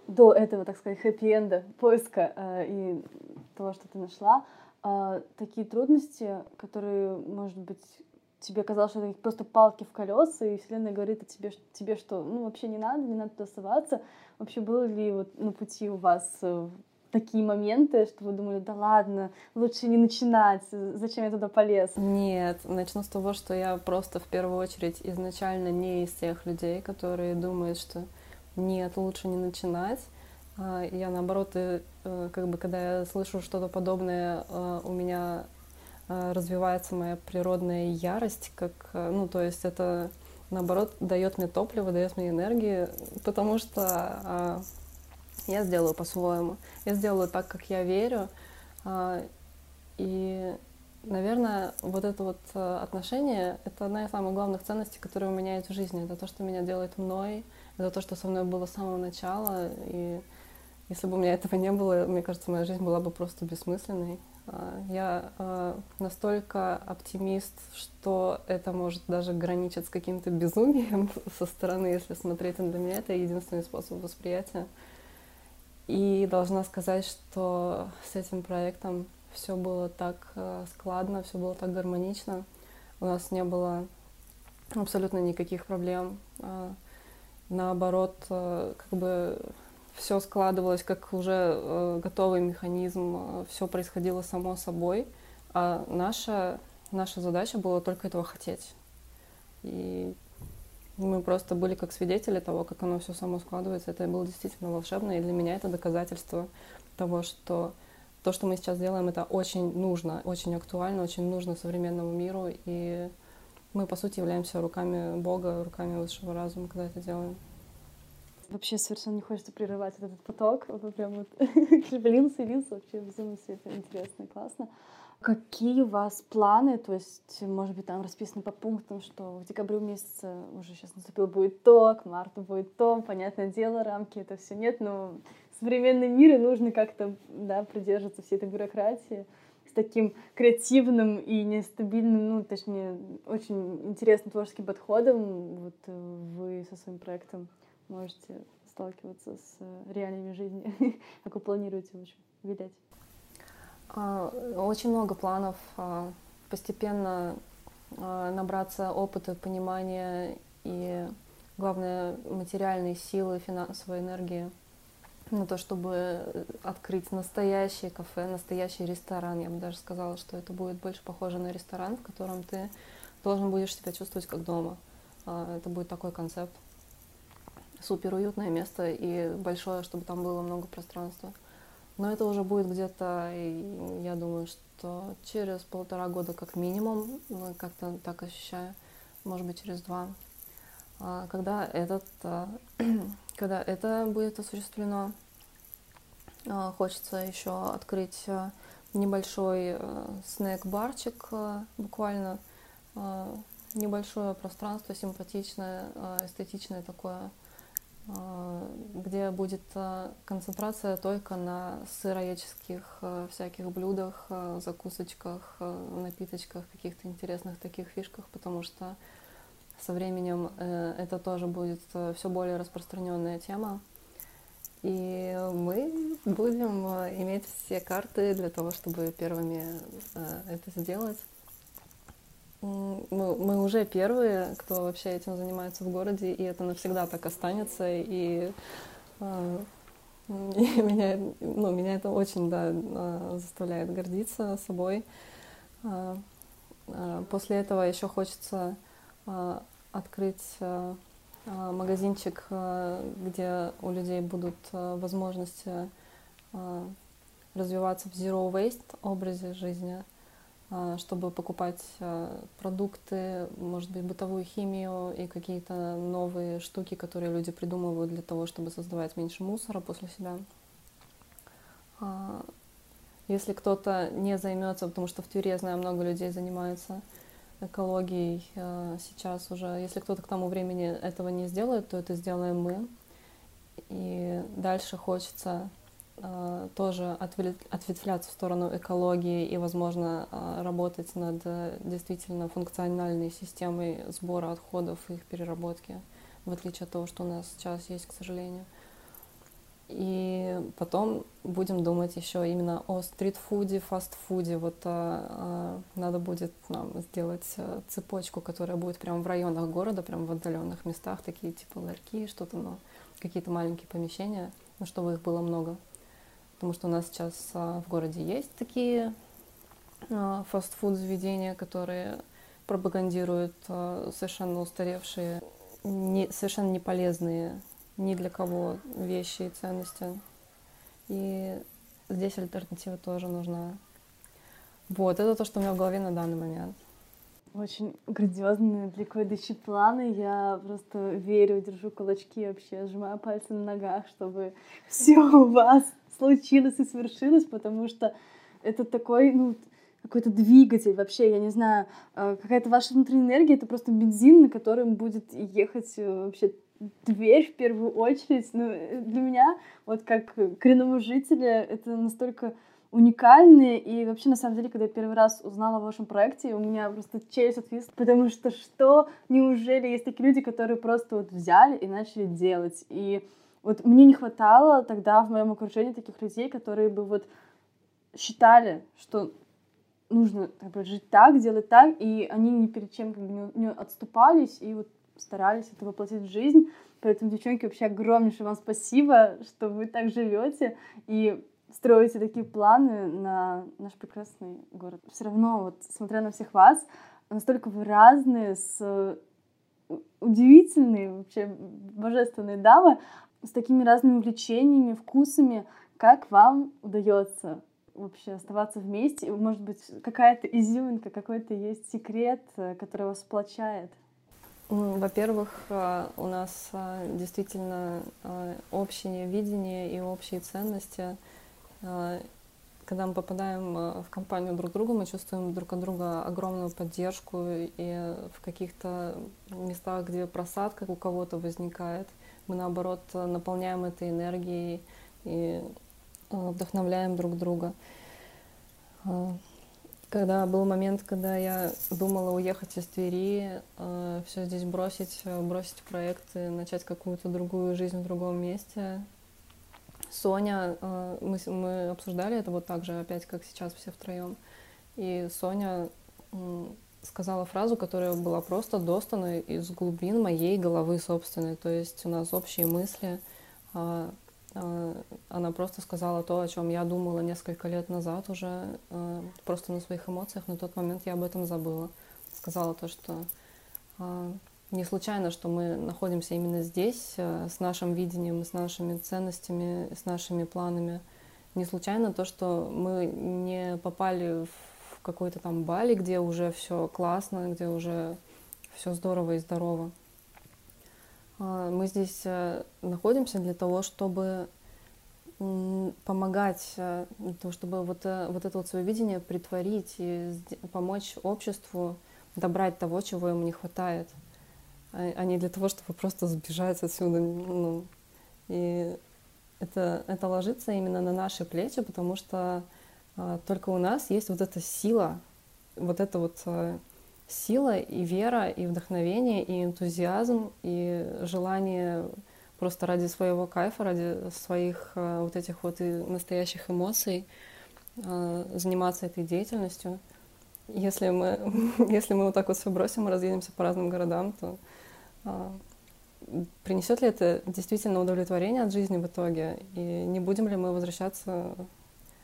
до этого, так сказать, хэппи-энда, поиска и того, что ты нашла, такие трудности, которые, может быть, тебе казалось, что это просто палки в колеса, и Вселенная говорит о тебе что, ну, вообще не надо туда соваться. Вообще, было ли вот на пути у вас такие моменты, что вы думали, да ладно, лучше не начинать, зачем я туда полез? Нет, начну с того, что я просто в первую очередь изначально не из тех людей, которые думают, что нет, лучше не начинать. Я, наоборот, как бы, когда я слышу что-то подобное, у меня развивается моя природная ярость, как, ну, то есть это, наоборот, дает мне топливо, дает мне энергию, потому что я сделаю по-своему, я сделаю так, как я верю. И, наверное, вот это вот отношение — это одна из самых главных ценностей, которые у меня есть в жизни. Это то, что меня делает мной, это то, что со мной было с самого начала. И если бы у меня этого не было, мне кажется, моя жизнь была бы просто бессмысленной. Я настолько оптимист, что это может даже граничить с каким-то безумием со стороны, если смотреть. Для меня это единственный способ восприятия. И должна сказать, что с этим проектом все было так складно, все было так гармонично. У нас не было абсолютно никаких проблем. Наоборот, как бы все складывалось как уже готовый механизм, все происходило само собой. А наша задача была только этого хотеть. И мы просто были как свидетели того, как оно все само складывается. Это было действительно волшебно, и для меня это доказательство того, что то, что мы сейчас делаем, это очень нужно, очень актуально, очень нужно современному миру. И мы, по сути, являемся руками Бога, руками высшего разума, когда это делаем. Вообще совершенно не хочется прерывать этот поток. Он прям вот лился, вообще безумно все это интересно и классно. Какие у вас планы? То есть, может быть, там расписано по пунктам, что в декабре месяце уже сейчас наступил будет то, к марту будет то. Понятное дело, рамки это все нет, но в современном мире нужно как-то, да, придерживаться всей этой бюрократии. С таким креативным и нестабильным, ну, точнее, очень интересным творческим подходом вот вы со своим проектом можете сталкиваться с реалиями жизни. Как вы планируете видеть? Очень много планов. Постепенно набраться опыта, понимания и, главное, материальной силы, финансовой энергии на то, чтобы открыть настоящее кафе, настоящий ресторан. Я бы даже сказала, что это будет больше похоже на ресторан, в котором ты должен будешь себя чувствовать как дома. Это будет такой концепт. Супер уютное место и большое, чтобы там было много пространства. Но это уже будет где-то, я думаю, что через 1,5 года как минимум, как-то так ощущаю, может быть, через 2, когда это будет осуществлено. Хочется еще открыть небольшой снэк-барчик, буквально небольшое пространство, симпатичное, эстетичное такое, где будет концентрация только на сыроедческих всяких блюдах, закусочках, напиточках, каких-то интересных таких фишках, потому что со временем это тоже будет все более распространенная тема. И мы будем иметь все карты для того, чтобы первыми это сделать. Мы уже первые, кто вообще этим занимается в городе, и это навсегда так останется. И меня это очень, да, заставляет гордиться собой. После этого еще хочется открыть магазинчик, где у людей будут возможности развиваться в zero waste образе жизни. чтобы покупать продукты, может быть, бытовую химию и какие-то новые штуки, которые люди придумывают для того, чтобы создавать меньше мусора после себя. Если кто-то не займется, потому что в Твери, я знаю, много людей занимается экологией сейчас уже. Если кто-то к тому времени этого не сделает, то это сделаем мы. И дальше хочется тоже ответвляться в сторону экологии и, возможно, работать над действительно функциональной системой сбора отходов и их переработки, в отличие от того, что у нас сейчас есть, к сожалению. И потом будем думать еще именно о стритфуде, фастфуде. Вот надо будет нам сделать цепочку, которая будет прямо в районах города, прямо в отдаленных местах, такие типа ларьки, что-то, ну, какие-то маленькие помещения, ну, чтобы их было много. Потому что у нас сейчас в городе есть такие фастфуд-заведения, которые пропагандируют совершенно устаревшие, совершенно неполезные ни для кого вещи и ценности. И здесь альтернатива тоже нужна. Вот, это то, что у меня в голове на данный момент. Очень грандиозные, далеко идущие планы. Я просто верю, держу кулачки вообще, сжимаю пальцы на ногах, чтобы все у вас случилось и свершилось, потому что это такой, ну, какой-то двигатель вообще, я не знаю, какая-то ваша внутренняя энергия, это просто бензин, на котором будет ехать вообще Тверь в первую очередь. Ну, для меня, вот как коренного жителя, это настолько уникально, и вообще, на самом деле, когда я первый раз узнала о вашем проекте, у меня просто челюсть отвисла, потому что неужели есть такие люди, которые просто вот взяли и начали делать, и вот мне не хватало тогда в моем окружении таких людей, которые бы вот считали, что нужно как бы жить так, делать так, и они ни перед чем как бы не отступались, и вот старались это воплотить в жизнь. Поэтому, девчонки, вообще огромнейшее вам спасибо, что вы так живете и строите такие планы на наш прекрасный город. Все равно, вот, смотря на всех вас, настолько вы разные, удивительные, вообще божественные дамы, с такими разными увлечениями, вкусами. Как вам удается вообще оставаться вместе? Может быть, какая-то изюминка, какой-то есть секрет, который вас сплочает? Во-первых, у нас действительно общее видение и общие ценности. Когда мы попадаем в компанию друг друга, мы чувствуем друг от друга огромную поддержку. И в каких-то местах, где просадка у кого-то возникает, мы, наоборот, наполняем этой энергией и вдохновляем друг друга. Когда был момент, когда я думала уехать из Твери, все здесь бросить проекты, начать какую-то другую жизнь в другом месте. Соня, мы обсуждали это вот так же, опять как сейчас, все втроем. И Соня сказала фразу, которая была просто достана из глубин моей головы собственной. То есть у нас общие мысли. Она просто сказала то, о чем я думала несколько лет назад уже, просто на своих эмоциях. На тот момент я об этом забыла. Сказала то, что не случайно, что мы находимся именно здесь, с нашим видением, с нашими ценностями, с нашими планами. Не случайно то, что мы не попали в какой-то там Бали, где уже все классно, где уже все здорово и здорово. Мы здесь находимся для того, чтобы помогать, для того, чтобы вот это вот свое видение притворить и помочь обществу добрать того, чего ему не хватает, а не для того, чтобы просто сбежать отсюда. Ну, и это ложится именно на наши плечи, потому что только у нас есть вот эта сила, вот это вот... Сила и вера, и вдохновение, и энтузиазм, и желание просто ради своего кайфа, ради своих вот этих вот и настоящих эмоций заниматься этой деятельностью. Если мы вот так вот все бросим и разъедемся по разным городам, то принесет ли это действительно удовлетворение от жизни в итоге? И не будем ли мы возвращаться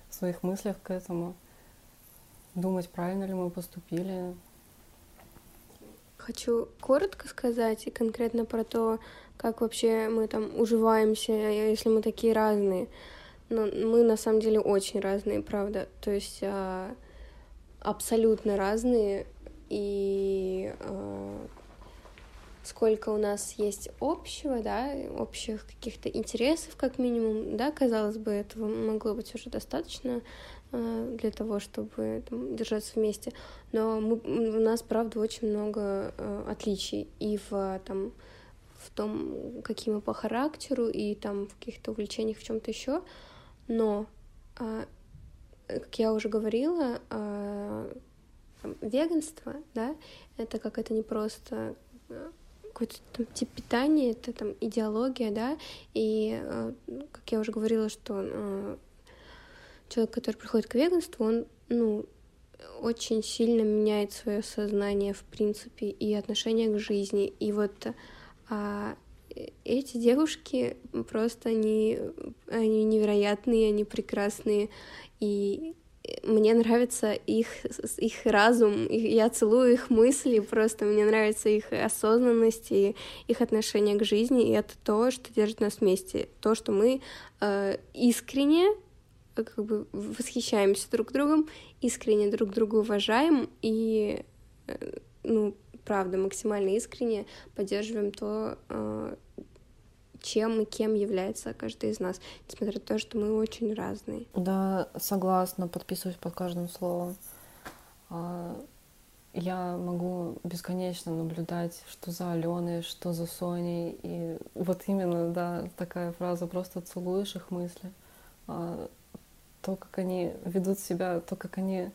в своих мыслях к этому? Думать, правильно ли мы поступили? Хочу коротко сказать и конкретно про то, как вообще мы там уживаемся, если мы такие разные. Но мы на самом деле очень разные, правда. То есть абсолютно разные, и сколько у нас есть общего, да, общих каких-то интересов, как минимум, да, казалось бы, этого могло быть уже достаточно для того, чтобы там держаться вместе, но у нас, правда, очень много отличий и в том, какие мы по характеру, и там в каких-то увлечениях, в чем-то еще, но, как я уже говорила, веганство, да, это как это не просто какой-то там тип питания, это там идеология, да, и, как я уже говорила, что человек, который приходит к веганству, он, очень сильно меняет свое сознание, в принципе, и отношение к жизни, и вот эти девушки просто они невероятные, они прекрасные, и мне нравится их разум, я целую их мысли, просто мне нравится их осознанность и их отношение к жизни, и это то, что держит нас вместе, то, что мы искренне как бы восхищаемся друг другом, искренне друг друга уважаем и, правда, максимально искренне поддерживаем то, чем и кем является каждый из нас, несмотря на то, что мы очень разные. Да, согласна, подписываюсь под каждым словом. Я могу бесконечно наблюдать, что за Аленой, что за Соней, и вот именно, да, такая фраза, просто целуешь их мысли, то, как они ведут себя, то, как они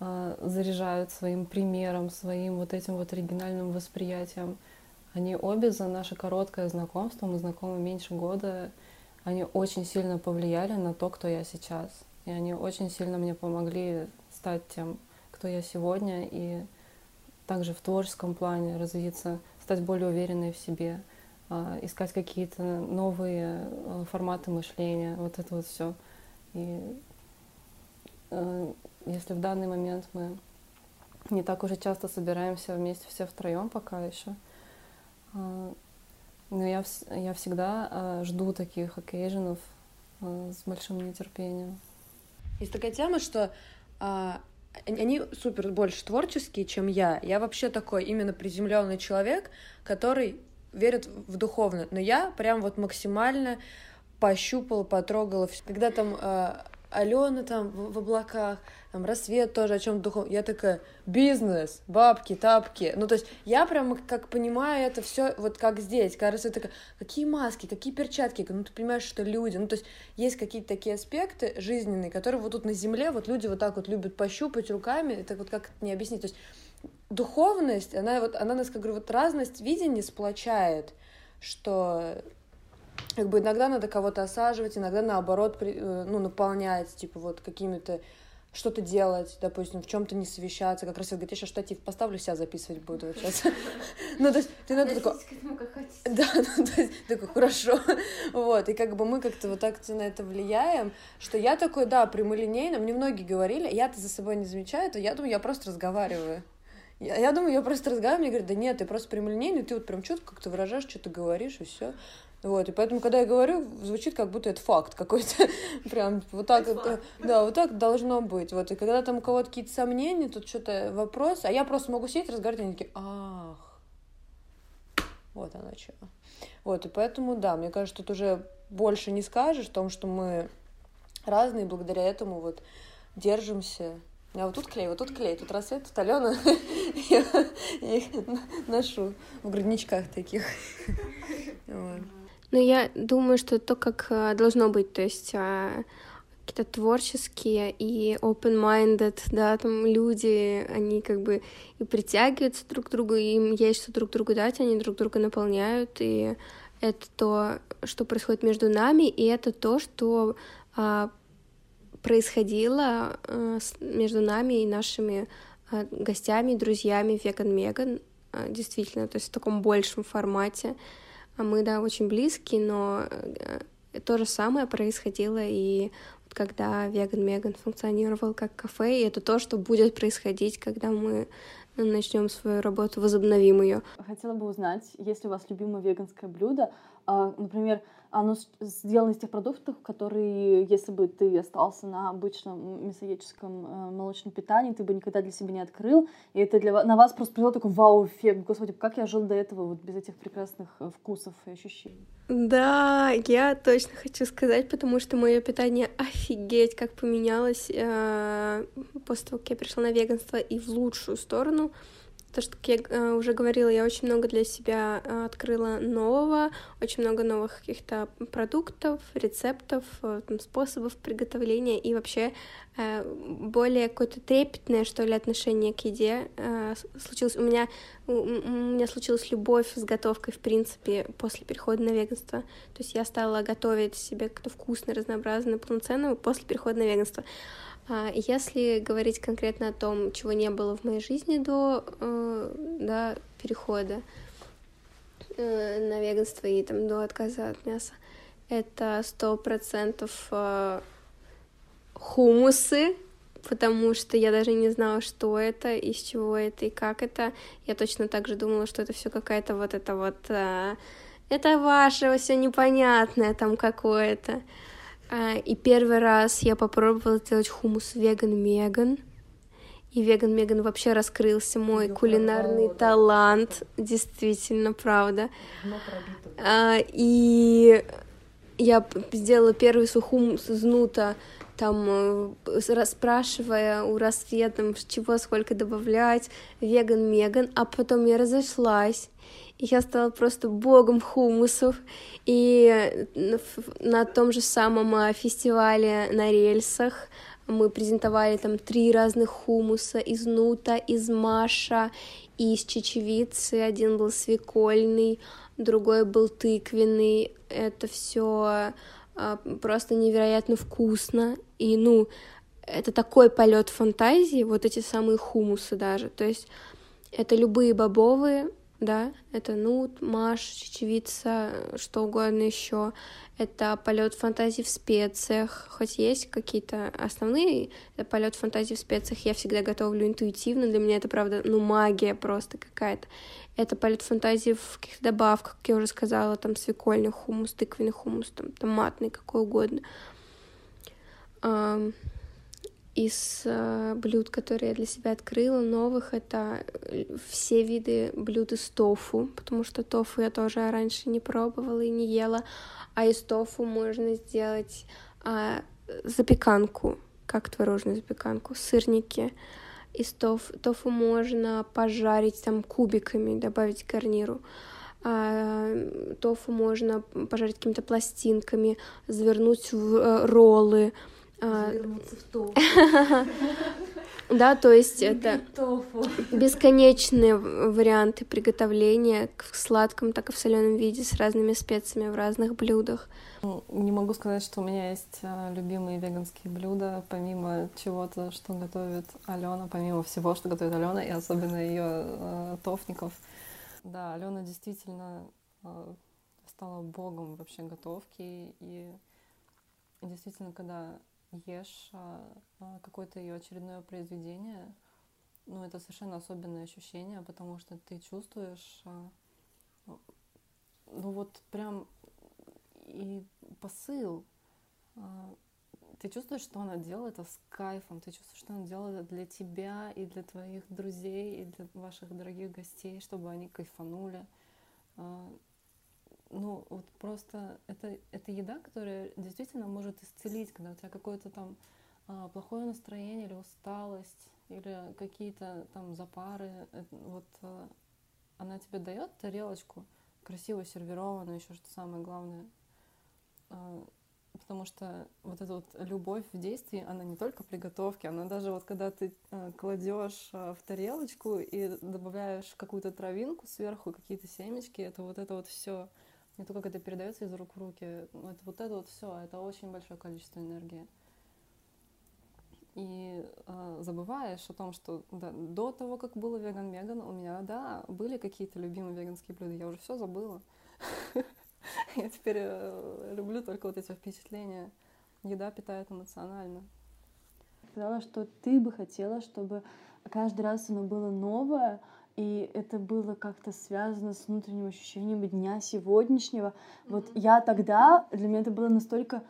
заряжают своим примером, своим вот этим вот оригинальным восприятием. Они обе за наше короткое знакомство, мы знакомы меньше года, они очень сильно повлияли на то, кто я сейчас. И они очень сильно мне помогли стать тем, кто я сегодня, и также в творческом плане развиться, стать более уверенной в себе, искать какие-то новые форматы мышления, вот это вот все. И если в данный момент мы не так уже часто собираемся вместе все втроем пока еще, но я всегда жду таких окейженов с большим нетерпением. Есть такая тема, что они супер больше творческие, чем я. Я вообще такой именно приземленный человек, который верит в духовное. Но я прям вот максимально пощупала, потрогала. Когда там Алена там в облаках, там Рассвет тоже о чем-то духовном. Я такая, бизнес, бабки, тапки. То есть я прям как понимаю это все, вот как здесь. Кажется, я такая, какие маски, какие перчатки. Ты понимаешь, что люди. То есть есть какие-то такие аспекты жизненные, которые вот тут на земле, вот люди вот так вот любят пощупать руками. Это вот как это не объяснить. То есть духовность, она нас, как говорю, вот разность видения сплочает, что... Как бы иногда надо кого-то осаживать, иногда наоборот, наполнять, типа вот какими-то что-то делать, допустим, в чем-то не совещаться. Как раз я говорю, я сейчас штатив поставлю, себя записывать буду вот сейчас. То есть ты надо такой... Да, такой, хорошо. И как бы мы как-то вот так на это влияем, что я такой, да, прямолинейно, мне многие говорили, я-то за собой не замечаю, то я думаю, я просто разговариваю. Мне говорят, да нет, ты просто прямолинейный, ты вот прям четко как-то выражаешь, что-то говоришь, и все. И поэтому, когда я говорю, звучит, как будто это факт какой-то, прям вот так, да, вот так должно быть, и когда там у кого-то какие-то сомнения, тут что-то вопрос, а я просто могу сидеть, разговаривать, они такие, ах, вот оно что, и поэтому, да, мне кажется, тут уже больше не скажешь в том, что мы разные, благодаря этому вот держимся. А вот тут клей, тут Рассвет, тут Алена. Я их ношу в грудничках таких. Я думаю, что то, как должно быть, то есть какие-то творческие и open-minded, да, там люди, они как бы и притягиваются друг к другу, и им есть что друг другу дать, они друг друга наполняют, и это то, что происходит между нами, и это то, что происходило между нами и нашими гостями, друзьями Веган Меган, действительно, то есть в таком большем формате. Мы, да, очень близки, но то же самое происходило и вот когда Веган Меган функционировал как кафе, и это то, что будет происходить, когда мы начнем свою работу, возобновим ее. Хотела бы узнать, есть ли у вас любимое веганское блюдо? Например, оно сделано из тех продуктов, которые, если бы ты остался на обычном мясоедческом молочном питании, ты бы никогда для себя не открыл. И это на вас просто привело такой вау-эффект. Господи, как я жил до этого вот без этих прекрасных вкусов и ощущений. Да, я точно хочу сказать, потому что мое питание офигеть как поменялось после того, как я пришла на веганство и в лучшую сторону. То, что, как я уже говорила, я очень много для себя открыла нового, очень много новых каких-то продуктов, рецептов, способов приготовления и вообще более какое-то трепетное, что ли, отношение к еде случилось. У меня случилась любовь с готовкой, в принципе, после перехода на веганство. То есть я стала готовить себе как-то вкусно, разнообразно, полноценно после перехода на веганство. Если говорить конкретно о том, чего не было в моей жизни до перехода на веганство и там, до отказа от мяса, это 100% хумусы, потому что я даже не знала, что это, из чего это и как это. Я точно так же думала, что это все какая-то вот это вот... это ваше все непонятное там какое-то. И первый раз я попробовала сделать хумус Веган Меган. И Веган Меган вообще раскрылся мой кулинарный талант. Действительно, правда. И я сделала первый свой хумус из нута, там, расспрашивая у Рассвета, чего, сколько добавлять, Веган Меган. А потом я разошлась. И я стала просто богом хумусов. И на том же самом фестивале на рельсах мы презентовали там 3 разных хумуса: из нута, из маша и из чечевицы. Один был свекольный, другой был тыквенный. Это все просто невероятно вкусно. И, это такой полет фантазии, вот эти самые хумусы даже. То есть это любые бобовые, да, это нут, маш, чечевица, что угодно еще. Это полет фантазии в специях. Хоть есть какие-то основные, это полет фантазии в специях. Я всегда готовлю интуитивно. Для меня это, правда, магия просто какая-то. Это полет фантазии в каких-то добавках, как я уже сказала, там свекольный хумус, тыквенный хумус, там томатный, какой угодно. Из блюд, которые я для себя открыла, новых, это все виды блюд из тофу, потому что тофу я тоже раньше не пробовала и не ела, а из тофу можно сделать запеканку, как творожную запеканку, сырники. Из тофу можно пожарить там кубиками, добавить к гарниру. Тофу можно пожарить какими-то пластинками, завернуть в роллы. Завернуться в тофу. Да, то есть это бесконечные варианты приготовления как в сладком, так и в соленом виде с разными специями в разных блюдах. Не могу сказать, что у меня есть любимые веганские блюда, помимо чего-то, что готовит Алена, помимо всего, что готовит Алена, и особенно ее тофников. Да, Алена действительно стала богом вообще готовки, и действительно, когда ешь какое-то ее очередное произведение, это совершенно особенное ощущение, потому что ты чувствуешь, прям и посыл. Ты чувствуешь, что она делает это с кайфом, ты чувствуешь, что она делает это для тебя и для твоих друзей, и для ваших дорогих гостей, чтобы они кайфанули. Просто это еда, которая действительно может исцелить, когда у тебя какое-то там плохое настроение или усталость, или какие-то там запары. Она тебе дает тарелочку, красиво сервированную, еще что самое главное. Потому что любовь в действии, она не только при готовке, она даже когда ты кладешь в тарелочку и добавляешь какую-то травинку сверху, какие-то семечки, это все. Не то, как это передается из рук в руки, это все, это очень большое количество энергии. И забываешь о том, что до того, как было Веган Меган, у меня, были какие-то любимые веганские блюда, я уже все забыла. Я теперь люблю только эти впечатления. Еда питает эмоционально. Ты сказала, что ты бы хотела, чтобы каждый раз оно было новое, И это было как-то связано с внутренним ощущением дня сегодняшнего. Mm-hmm. Вот я тогда, для меня это было настолько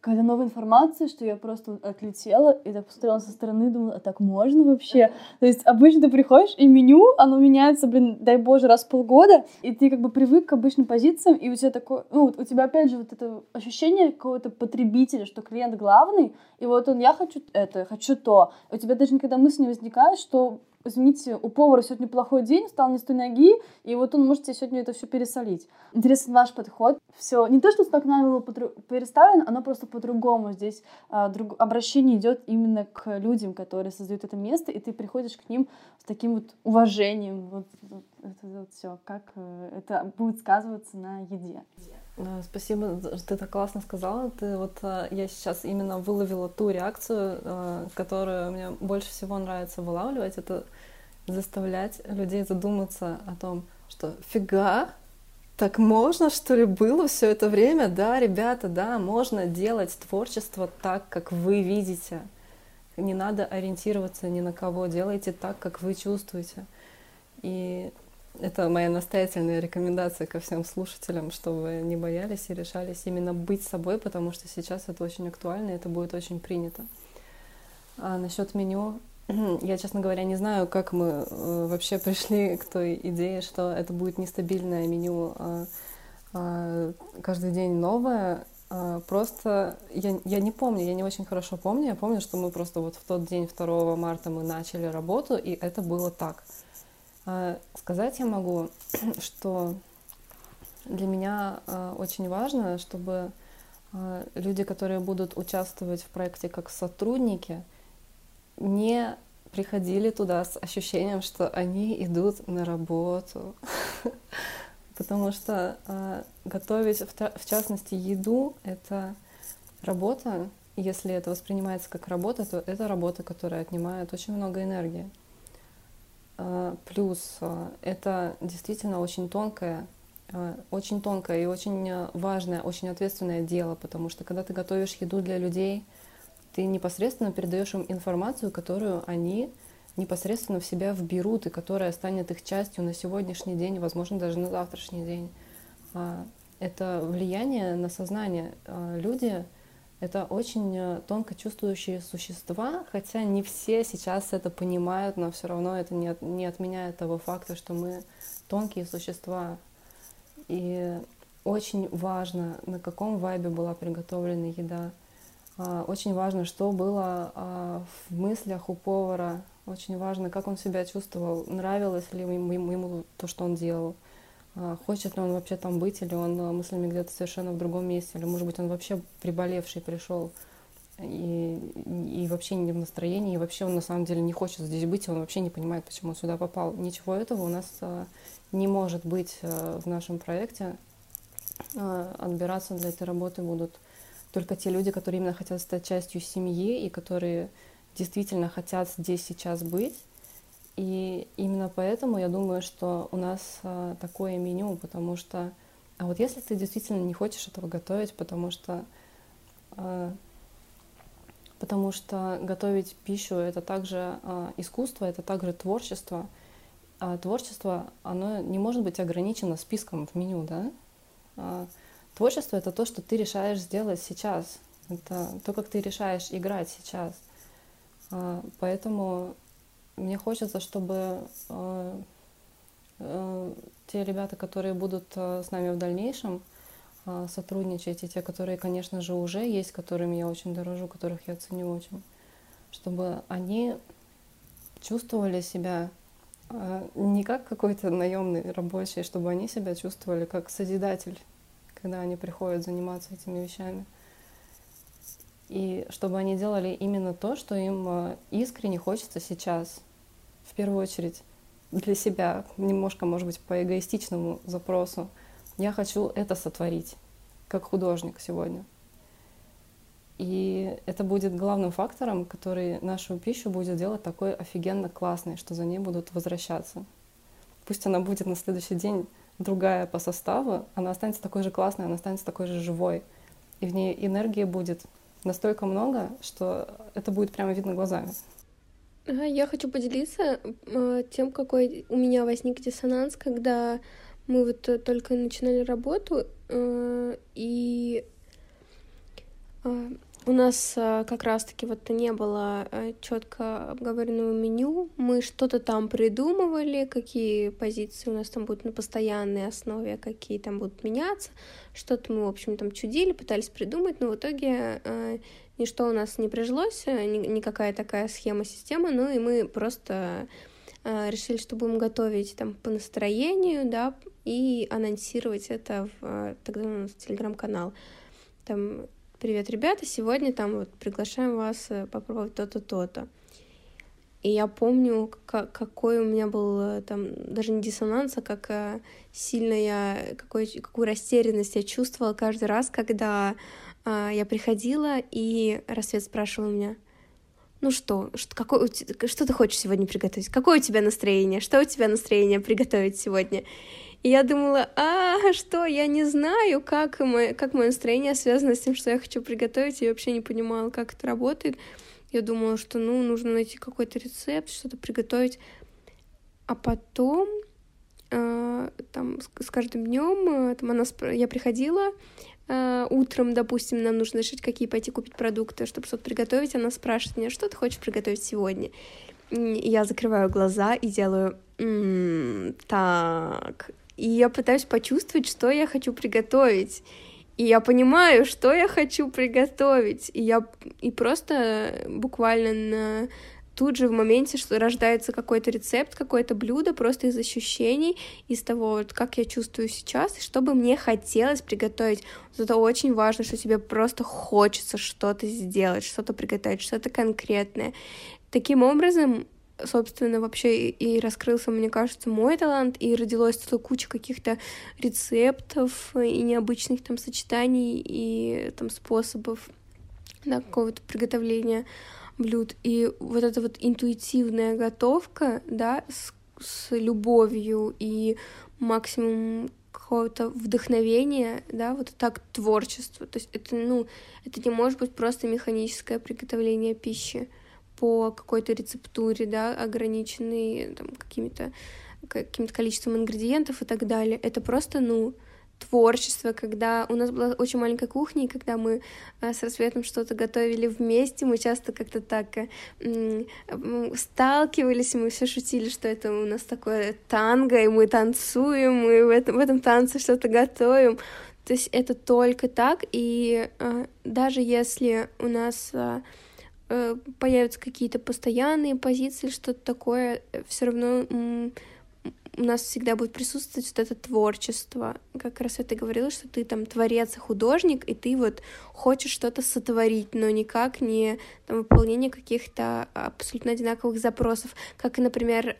какая-то новая информация, что я просто отлетела и так посмотрела со стороны, думала, а так можно вообще? То есть обычно ты приходишь, и меню, оно меняется, блин, дай боже, раз в полгода, и ты как бы привык к обычным позициям, и у тебя такое, ну, вот у тебя опять же вот это ощущение какого-то потребителя, что клиент главный, и вот он, я хочу это, хочу то. У тебя даже никогда мысль не возникает, что, извините, у повара сегодня плохой день, встал не с той ноги, и вот он может тебе сегодня это все пересолить. Интересен ваш подход. Все не то, что так нами было переставлено, оно просто по-другому. Здесь обращение идет именно к людям, которые создают это место, и ты приходишь к ним с таким вот уважением. Вот это вот все. Как это будет сказываться на еде. Спасибо, ты так классно сказала. Я сейчас именно выловила ту реакцию, которую мне больше всего нравится вылавливать. Это заставлять людей задуматься о том, что фига, так можно, что ли, было все это время? Да, ребята, да, можно делать творчество так, как вы видите. Не надо ориентироваться ни на кого. Делайте так, как вы чувствуете. И это моя настоятельная рекомендация ко всем слушателям, чтобы не боялись и решались именно быть собой, потому что сейчас это очень актуально, и это будет очень принято. А насчет меню, я, честно говоря, не знаю, как мы вообще пришли к той идее, что это будет нестабильное меню, каждый день новое. Просто я не помню, я не очень хорошо помню. Я помню, что мы просто вот в тот день, 2 марта, мы начали работу, и это было так. Сказать я могу, что для меня очень важно, чтобы люди, которые будут участвовать в проекте как сотрудники, не приходили туда с ощущением, что они идут на работу. Потому что готовить, в частности, еду — это работа. Если это воспринимается как работа, то это работа, которая отнимает очень много энергии. Плюс это действительно очень тонкое и очень важное, очень ответственное дело, потому что когда ты готовишь еду для людей, ты непосредственно передаешь им информацию, которую они непосредственно в себя вберут и которая станет их частью на сегодняшний день, возможно, даже на завтрашний день. Это влияние на сознание. Люди — это очень тонко чувствующие существа, хотя не все сейчас это понимают, но все равно это не отменяет того факта, что мы тонкие существа. И очень важно, на каком вайбе была приготовлена еда. Очень важно, что было в мыслях у повара. Очень важно, как он себя чувствовал, нравилось ли ему то, что он делал, хочет ли он вообще там быть, или он мыслями где-то совершенно в другом месте, или, может быть, он вообще приболевший пришел и вообще не в настроении, и вообще он на самом деле не хочет здесь быть, и он вообще не понимает, почему он сюда попал. Ничего этого у нас не может быть в нашем проекте. Отбираться для этой работы будут только те люди, которые именно хотят стать частью семьи и которые действительно хотят здесь сейчас быть. И именно поэтому я думаю, что у нас такое меню, потому что... А вот если ты действительно не хочешь этого готовить, потому что готовить пищу — это также искусство, это также творчество. А творчество, оно не может быть ограничено списком в меню, да? Творчество — это то, что ты решаешь сделать сейчас. Это то, как ты решаешь играть сейчас. Поэтому мне хочется, чтобы те ребята, которые будут с нами в дальнейшем сотрудничать, и те, которые, конечно же, уже есть, которыми я очень дорожу, которых я ценю очень, чтобы они чувствовали себя не как какой-то наемный рабочий, чтобы они себя чувствовали как созидатель, когда они приходят заниматься этими вещами. И чтобы они делали именно то, что им искренне хочется сейчас, в первую очередь для себя, немножко, может быть, по эгоистичному запросу. Я хочу это сотворить, как художник сегодня. И это будет главным фактором, который нашу пищу будет делать такой офигенно классной, что за ней будут возвращаться. Пусть она будет на следующий день другая по составу, она останется такой же классной, она останется такой же живой. И в ней энергии будет настолько много, что это будет прямо видно глазами. Я хочу поделиться тем, какой у меня возник диссонанс, когда мы вот только начинали работу, и у нас как раз-таки вот не было четко обговоренного меню. Мы что-то там придумывали, какие позиции у нас там будут на постоянной основе, какие там будут меняться. Что-то мы, в общем, там чудили, пытались придумать, но в итоге ничто у нас не прижилось, никакая такая схема-система. Ну и мы просто решили, что будем готовить там по настроению, да, и анонсировать это тогда у нас телеграм-канал. Там... Привет, ребята, сегодня там вот приглашаем вас попробовать то-то, то-то. И я помню, какой у меня был там даже не диссонанс, а как сильно какую растерянность я чувствовала каждый раз, когда я приходила, и Рассвет спрашивал меня: ну что ты хочешь сегодня приготовить? Какое у тебя настроение? Что у тебя настроение приготовить сегодня? И я думала, что, я не знаю, как мое настроение связано с тем, что я хочу приготовить. Я вообще не понимала, как это работает. Я думала, что, нужно найти какой-то рецепт, что-то приготовить. А потом, там, с каждым днём, я приходила утром, допустим, нам нужно решить, какие пойти купить продукты, чтобы что-то приготовить. Она спрашивает меня: что ты хочешь приготовить сегодня? И я закрываю глаза и делаю так... И я пытаюсь почувствовать, что я хочу приготовить. И я понимаю, что я хочу приготовить. И просто буквально тут же в моменте, что рождается какой-то рецепт, какое-то блюдо, просто из ощущений, из того, как я чувствую сейчас, и что бы мне хотелось приготовить. Зато очень важно, что тебе просто хочется что-то сделать, что-то приготовить, что-то конкретное. Таким образом... Собственно, вообще и раскрылся, мне кажется, мой талант, и родилось целая куча каких-то рецептов и необычных там сочетаний и там способов, да, какого-то приготовления блюд. И вот эта вот интуитивная готовка, да, с любовью и максимум какого-то вдохновения, да, вот так творчество. То есть это, это не может быть просто механическое приготовление пищи по какой-то рецептуре, да, ограниченной там каким-то количеством ингредиентов и так далее. Это просто, творчество, когда у нас была очень маленькая кухня, и когда мы с Рассветом что-то готовили вместе, мы часто как-то так сталкивались, мы все шутили, что это у нас такое танго, и мы танцуем, и в этом танце что-то готовим. То есть это только так, и даже если у нас... появятся какие-то постоянные позиции, что-то такое, все равно у нас всегда будет присутствовать вот это творчество. Как раз ты говорила, что ты там творец и художник, и ты вот хочешь что-то сотворить, но никак не там, выполнение каких-то абсолютно одинаковых запросов. Как, например,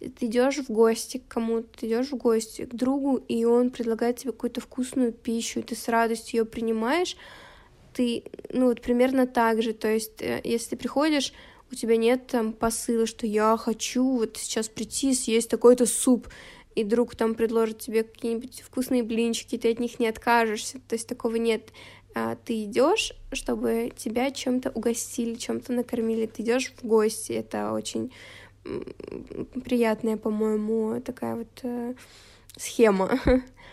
ты идешь в гости к кому-то, ты идешь в гости к другу, и он предлагает тебе какую-то вкусную пищу, и ты с радостью ее принимаешь. Ты, вот примерно так же, то есть, если ты приходишь, у тебя нет там посыла, что я хочу вот сейчас прийти съесть такой-то суп, и друг там предложит тебе какие-нибудь вкусные блинчики, ты от них не откажешься, то есть такого нет. Ты идешь, чтобы тебя чем-то угостили, чем-то накормили, ты идешь в гости, это очень приятная, по-моему, такая вот схема.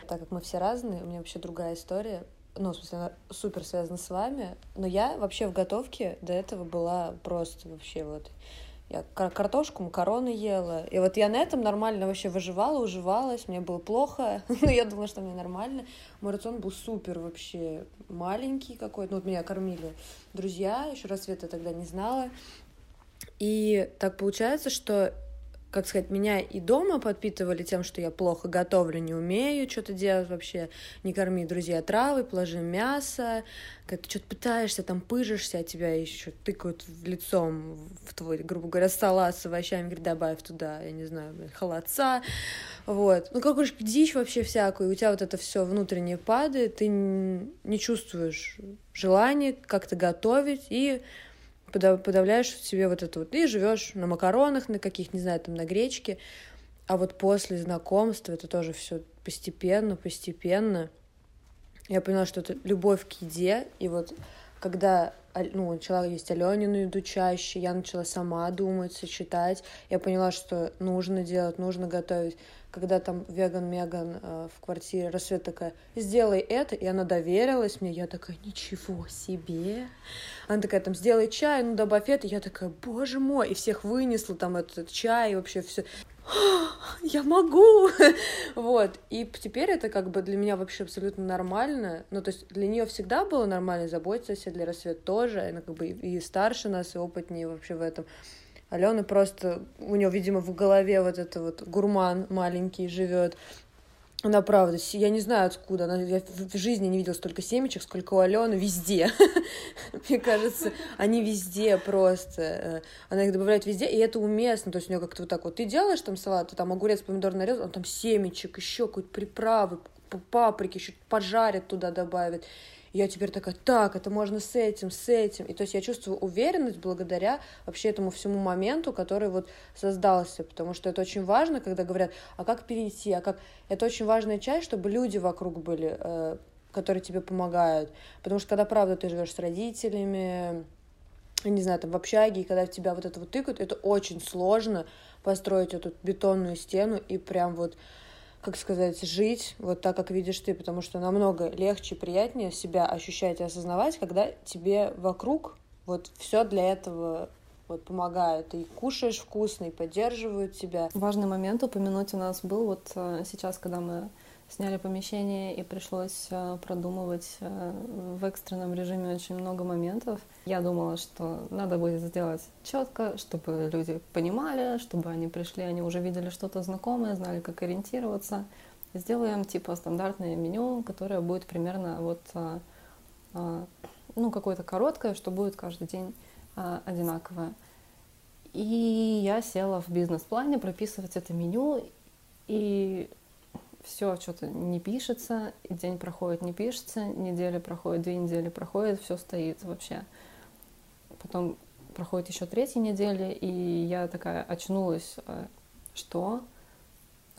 Так как мы все разные, у меня вообще другая история. В смысле, она супер связана с вами, но я вообще в готовке до этого была просто вообще вот... Я картошку, макароны ела, и вот я на этом нормально вообще выживала, уживалась, мне было плохо, но я думала, что мне нормально. Мой рацион был супер вообще маленький какой-то, вот меня кормили друзья, еще Рассвета тогда не знала, и так получается, что... Как сказать, меня и дома подпитывали тем, что я плохо готовлю, не умею что-то делать вообще, не корми, друзья, травы, положи мясо, когда ты что-то пытаешься, там пыжишься, а тебя еще тыкают в лицом в твой, грубо говоря, салат с овощами, говорит, добавь туда, я не знаю, холодца, вот. Какую-то дичь вообще всякую, и у тебя вот это все внутреннее падает, ты не чувствуешь желания как-то готовить, и... подавляешь себе вот это вот, и живешь на макаронах, на каких, не знаю, там, на гречке, а вот после знакомства это тоже все постепенно. Я поняла, что это любовь к еде, и вот когда ну, начала есть Аленину еду чаще, я начала сама думать, сочетать. Я поняла, что нужно делать, нужно готовить. Когда там Веган Меган в квартире, Рассвет такая, сделай это, и она доверилась мне, я такая, ничего себе. Она такая, там, сделай чай, ну, добавь это, я такая, боже мой, и всех вынесла, там, этот чай, и вообще все. Я могу! Вот, и теперь это как бы для меня вообще абсолютно нормально, ну, то есть для нее всегда было нормально заботиться о себе, для Рассвет тоже, она как бы и старше нас, и опытнее вообще в этом. Алена просто, у нее, видимо, в голове вот этот вот гурман маленький живет. Она правда, я не знаю откуда, я в жизни не видела столько семечек, сколько у Алены везде. Мне кажется, они везде просто. Она их добавляет везде, и это уместно. То есть у нее как-то вот так вот, ты делаешь там салат, там огурец, помидор нарезал, он там семечек, еще какой-то приправы, паприки, еще пожарят туда добавит. Я теперь такая, так, это можно с этим, с этим. И то есть я чувствую уверенность благодаря вообще этому всему моменту, который вот создался, потому что это очень важно, когда говорят, а как перейти, а как... Это очень важная часть, чтобы люди вокруг были, которые тебе помогают, потому что когда, правда, ты живешь с родителями, не знаю, там в общаге, и когда в тебя вот это вот тыкают, это очень сложно построить эту бетонную стену и прям вот... как сказать, жить вот так, как видишь ты, потому что намного легче, приятнее себя ощущать и осознавать, когда тебе вокруг вот все для этого вот помогает, и кушаешь вкусно, и поддерживают тебя. Важный момент упомянуть у нас был вот сейчас, когда мы сняли помещение и пришлось продумывать в экстренном режиме очень много моментов. Я думала, что надо будет сделать четко, чтобы люди понимали, чтобы они пришли, они уже видели что-то знакомое, знали, как ориентироваться. Сделаем типа стандартное меню, которое будет примерно вот, ну, какое-то короткое, что будет каждый день одинаковое. И я села в бизнес-плане прописывать это меню, и все что-то не пишется, день проходит, не пишется, неделя проходит, 2 недели проходит, все стоит вообще. Потом проходит еще 3 недели, и я такая очнулась, что,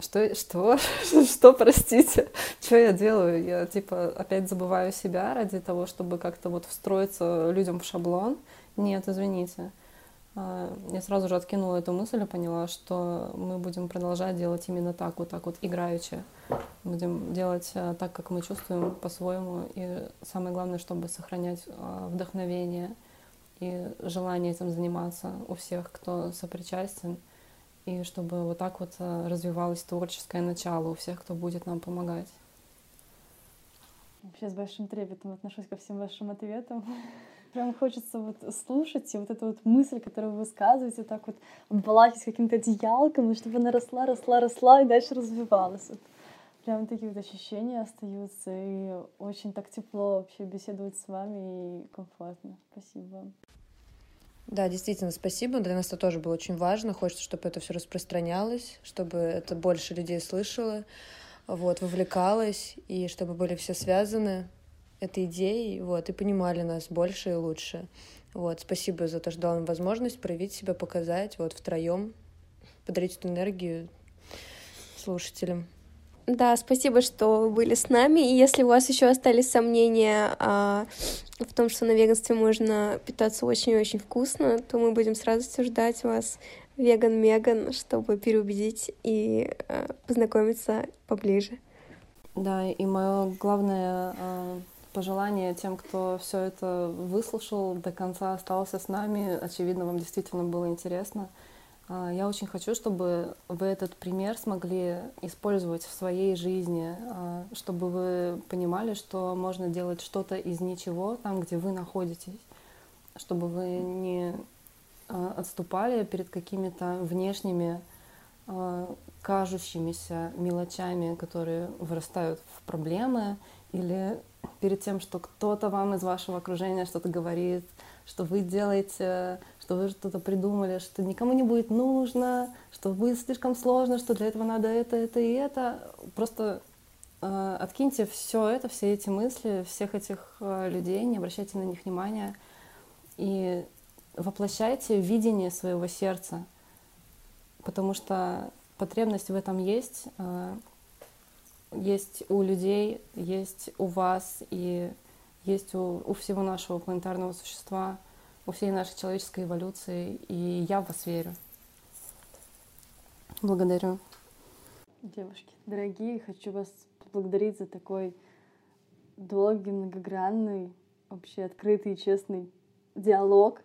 простите, что я делаю? Я типа опять забываю себя ради того, чтобы как-то вот встроиться людям в шаблон. Нет, извините. Я сразу же откинула эту мысль и поняла, что мы будем продолжать делать именно так вот играючи. Будем делать так, как мы чувствуем, по-своему. И самое главное, чтобы сохранять вдохновение и желание этим заниматься у всех, кто сопричастен. И чтобы вот так вот развивалось творческое начало у всех, кто будет нам помогать. Вообще с большим трепетом отношусь ко всем вашим ответам. Прям хочется вот слушать, и вот эта вот мысль, которую вы высказываете, так вот обволакивать каким-то одеялком, чтобы она росла, и дальше развивалась. Вот. Прям такие вот ощущения остаются, и очень так тепло вообще беседовать с вами, и комфортно. Спасибо вам. Да, действительно, спасибо. Для нас это тоже было очень важно. Хочется, чтобы это все распространялось, чтобы это больше людей слышало, вот, вовлекалось, и чтобы были все связаны этой идеей, вот, и понимали нас больше и лучше. Вот, спасибо за то, что дала нам возможность проявить себя, показать, вот, втроем, подарить эту энергию слушателям. Да, спасибо, что вы были с нами, и если у вас еще остались сомнения в том, что на веганстве можно питаться очень-очень вкусно, то мы будем с радостью ждать вас, Веган Меган, чтобы переубедить и познакомиться поближе. Да, и мое главное пожелание тем, кто все это выслушал, до конца остался с нами. Очевидно, вам действительно было интересно. Я очень хочу, чтобы вы этот пример смогли использовать в своей жизни, чтобы вы понимали, что можно делать что-то из ничего там, где вы находитесь, чтобы вы не отступали перед какими-то внешними кажущимися мелочами, которые вырастают в проблемы, или перед тем, что кто-то вам из вашего окружения что-то говорит, что вы делаете, что вы что-то придумали, что никому не будет нужно, что будет слишком сложно, что для этого надо это и это. Просто откиньте все это, все эти мысли, всех этих людей, не обращайте на них внимания и воплощайте видение своего сердца, потому что потребность в этом есть. Есть у людей, есть у вас, и есть у всего нашего планетарного существа, у всей нашей человеческой эволюции, и я в вас верю. Благодарю. Девушки, дорогие, хочу вас поблагодарить за такой долгий, многогранный, вообще открытый и честный диалог.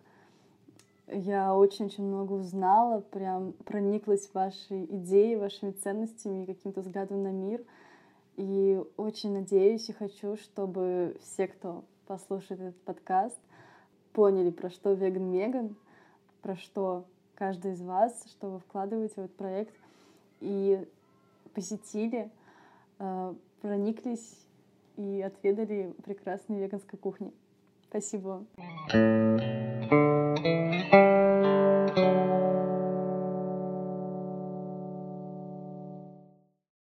Я очень-очень много узнала, прям прониклась вашей идеей, вашими ценностями и каким-то взглядом на мир. И очень надеюсь и хочу, чтобы все, кто послушает этот подкаст, поняли, про что Веган Меган, про что каждый из вас, что вы вкладываете в этот проект, и посетили, прониклись и отведали прекрасной веганской кухни. Спасибо.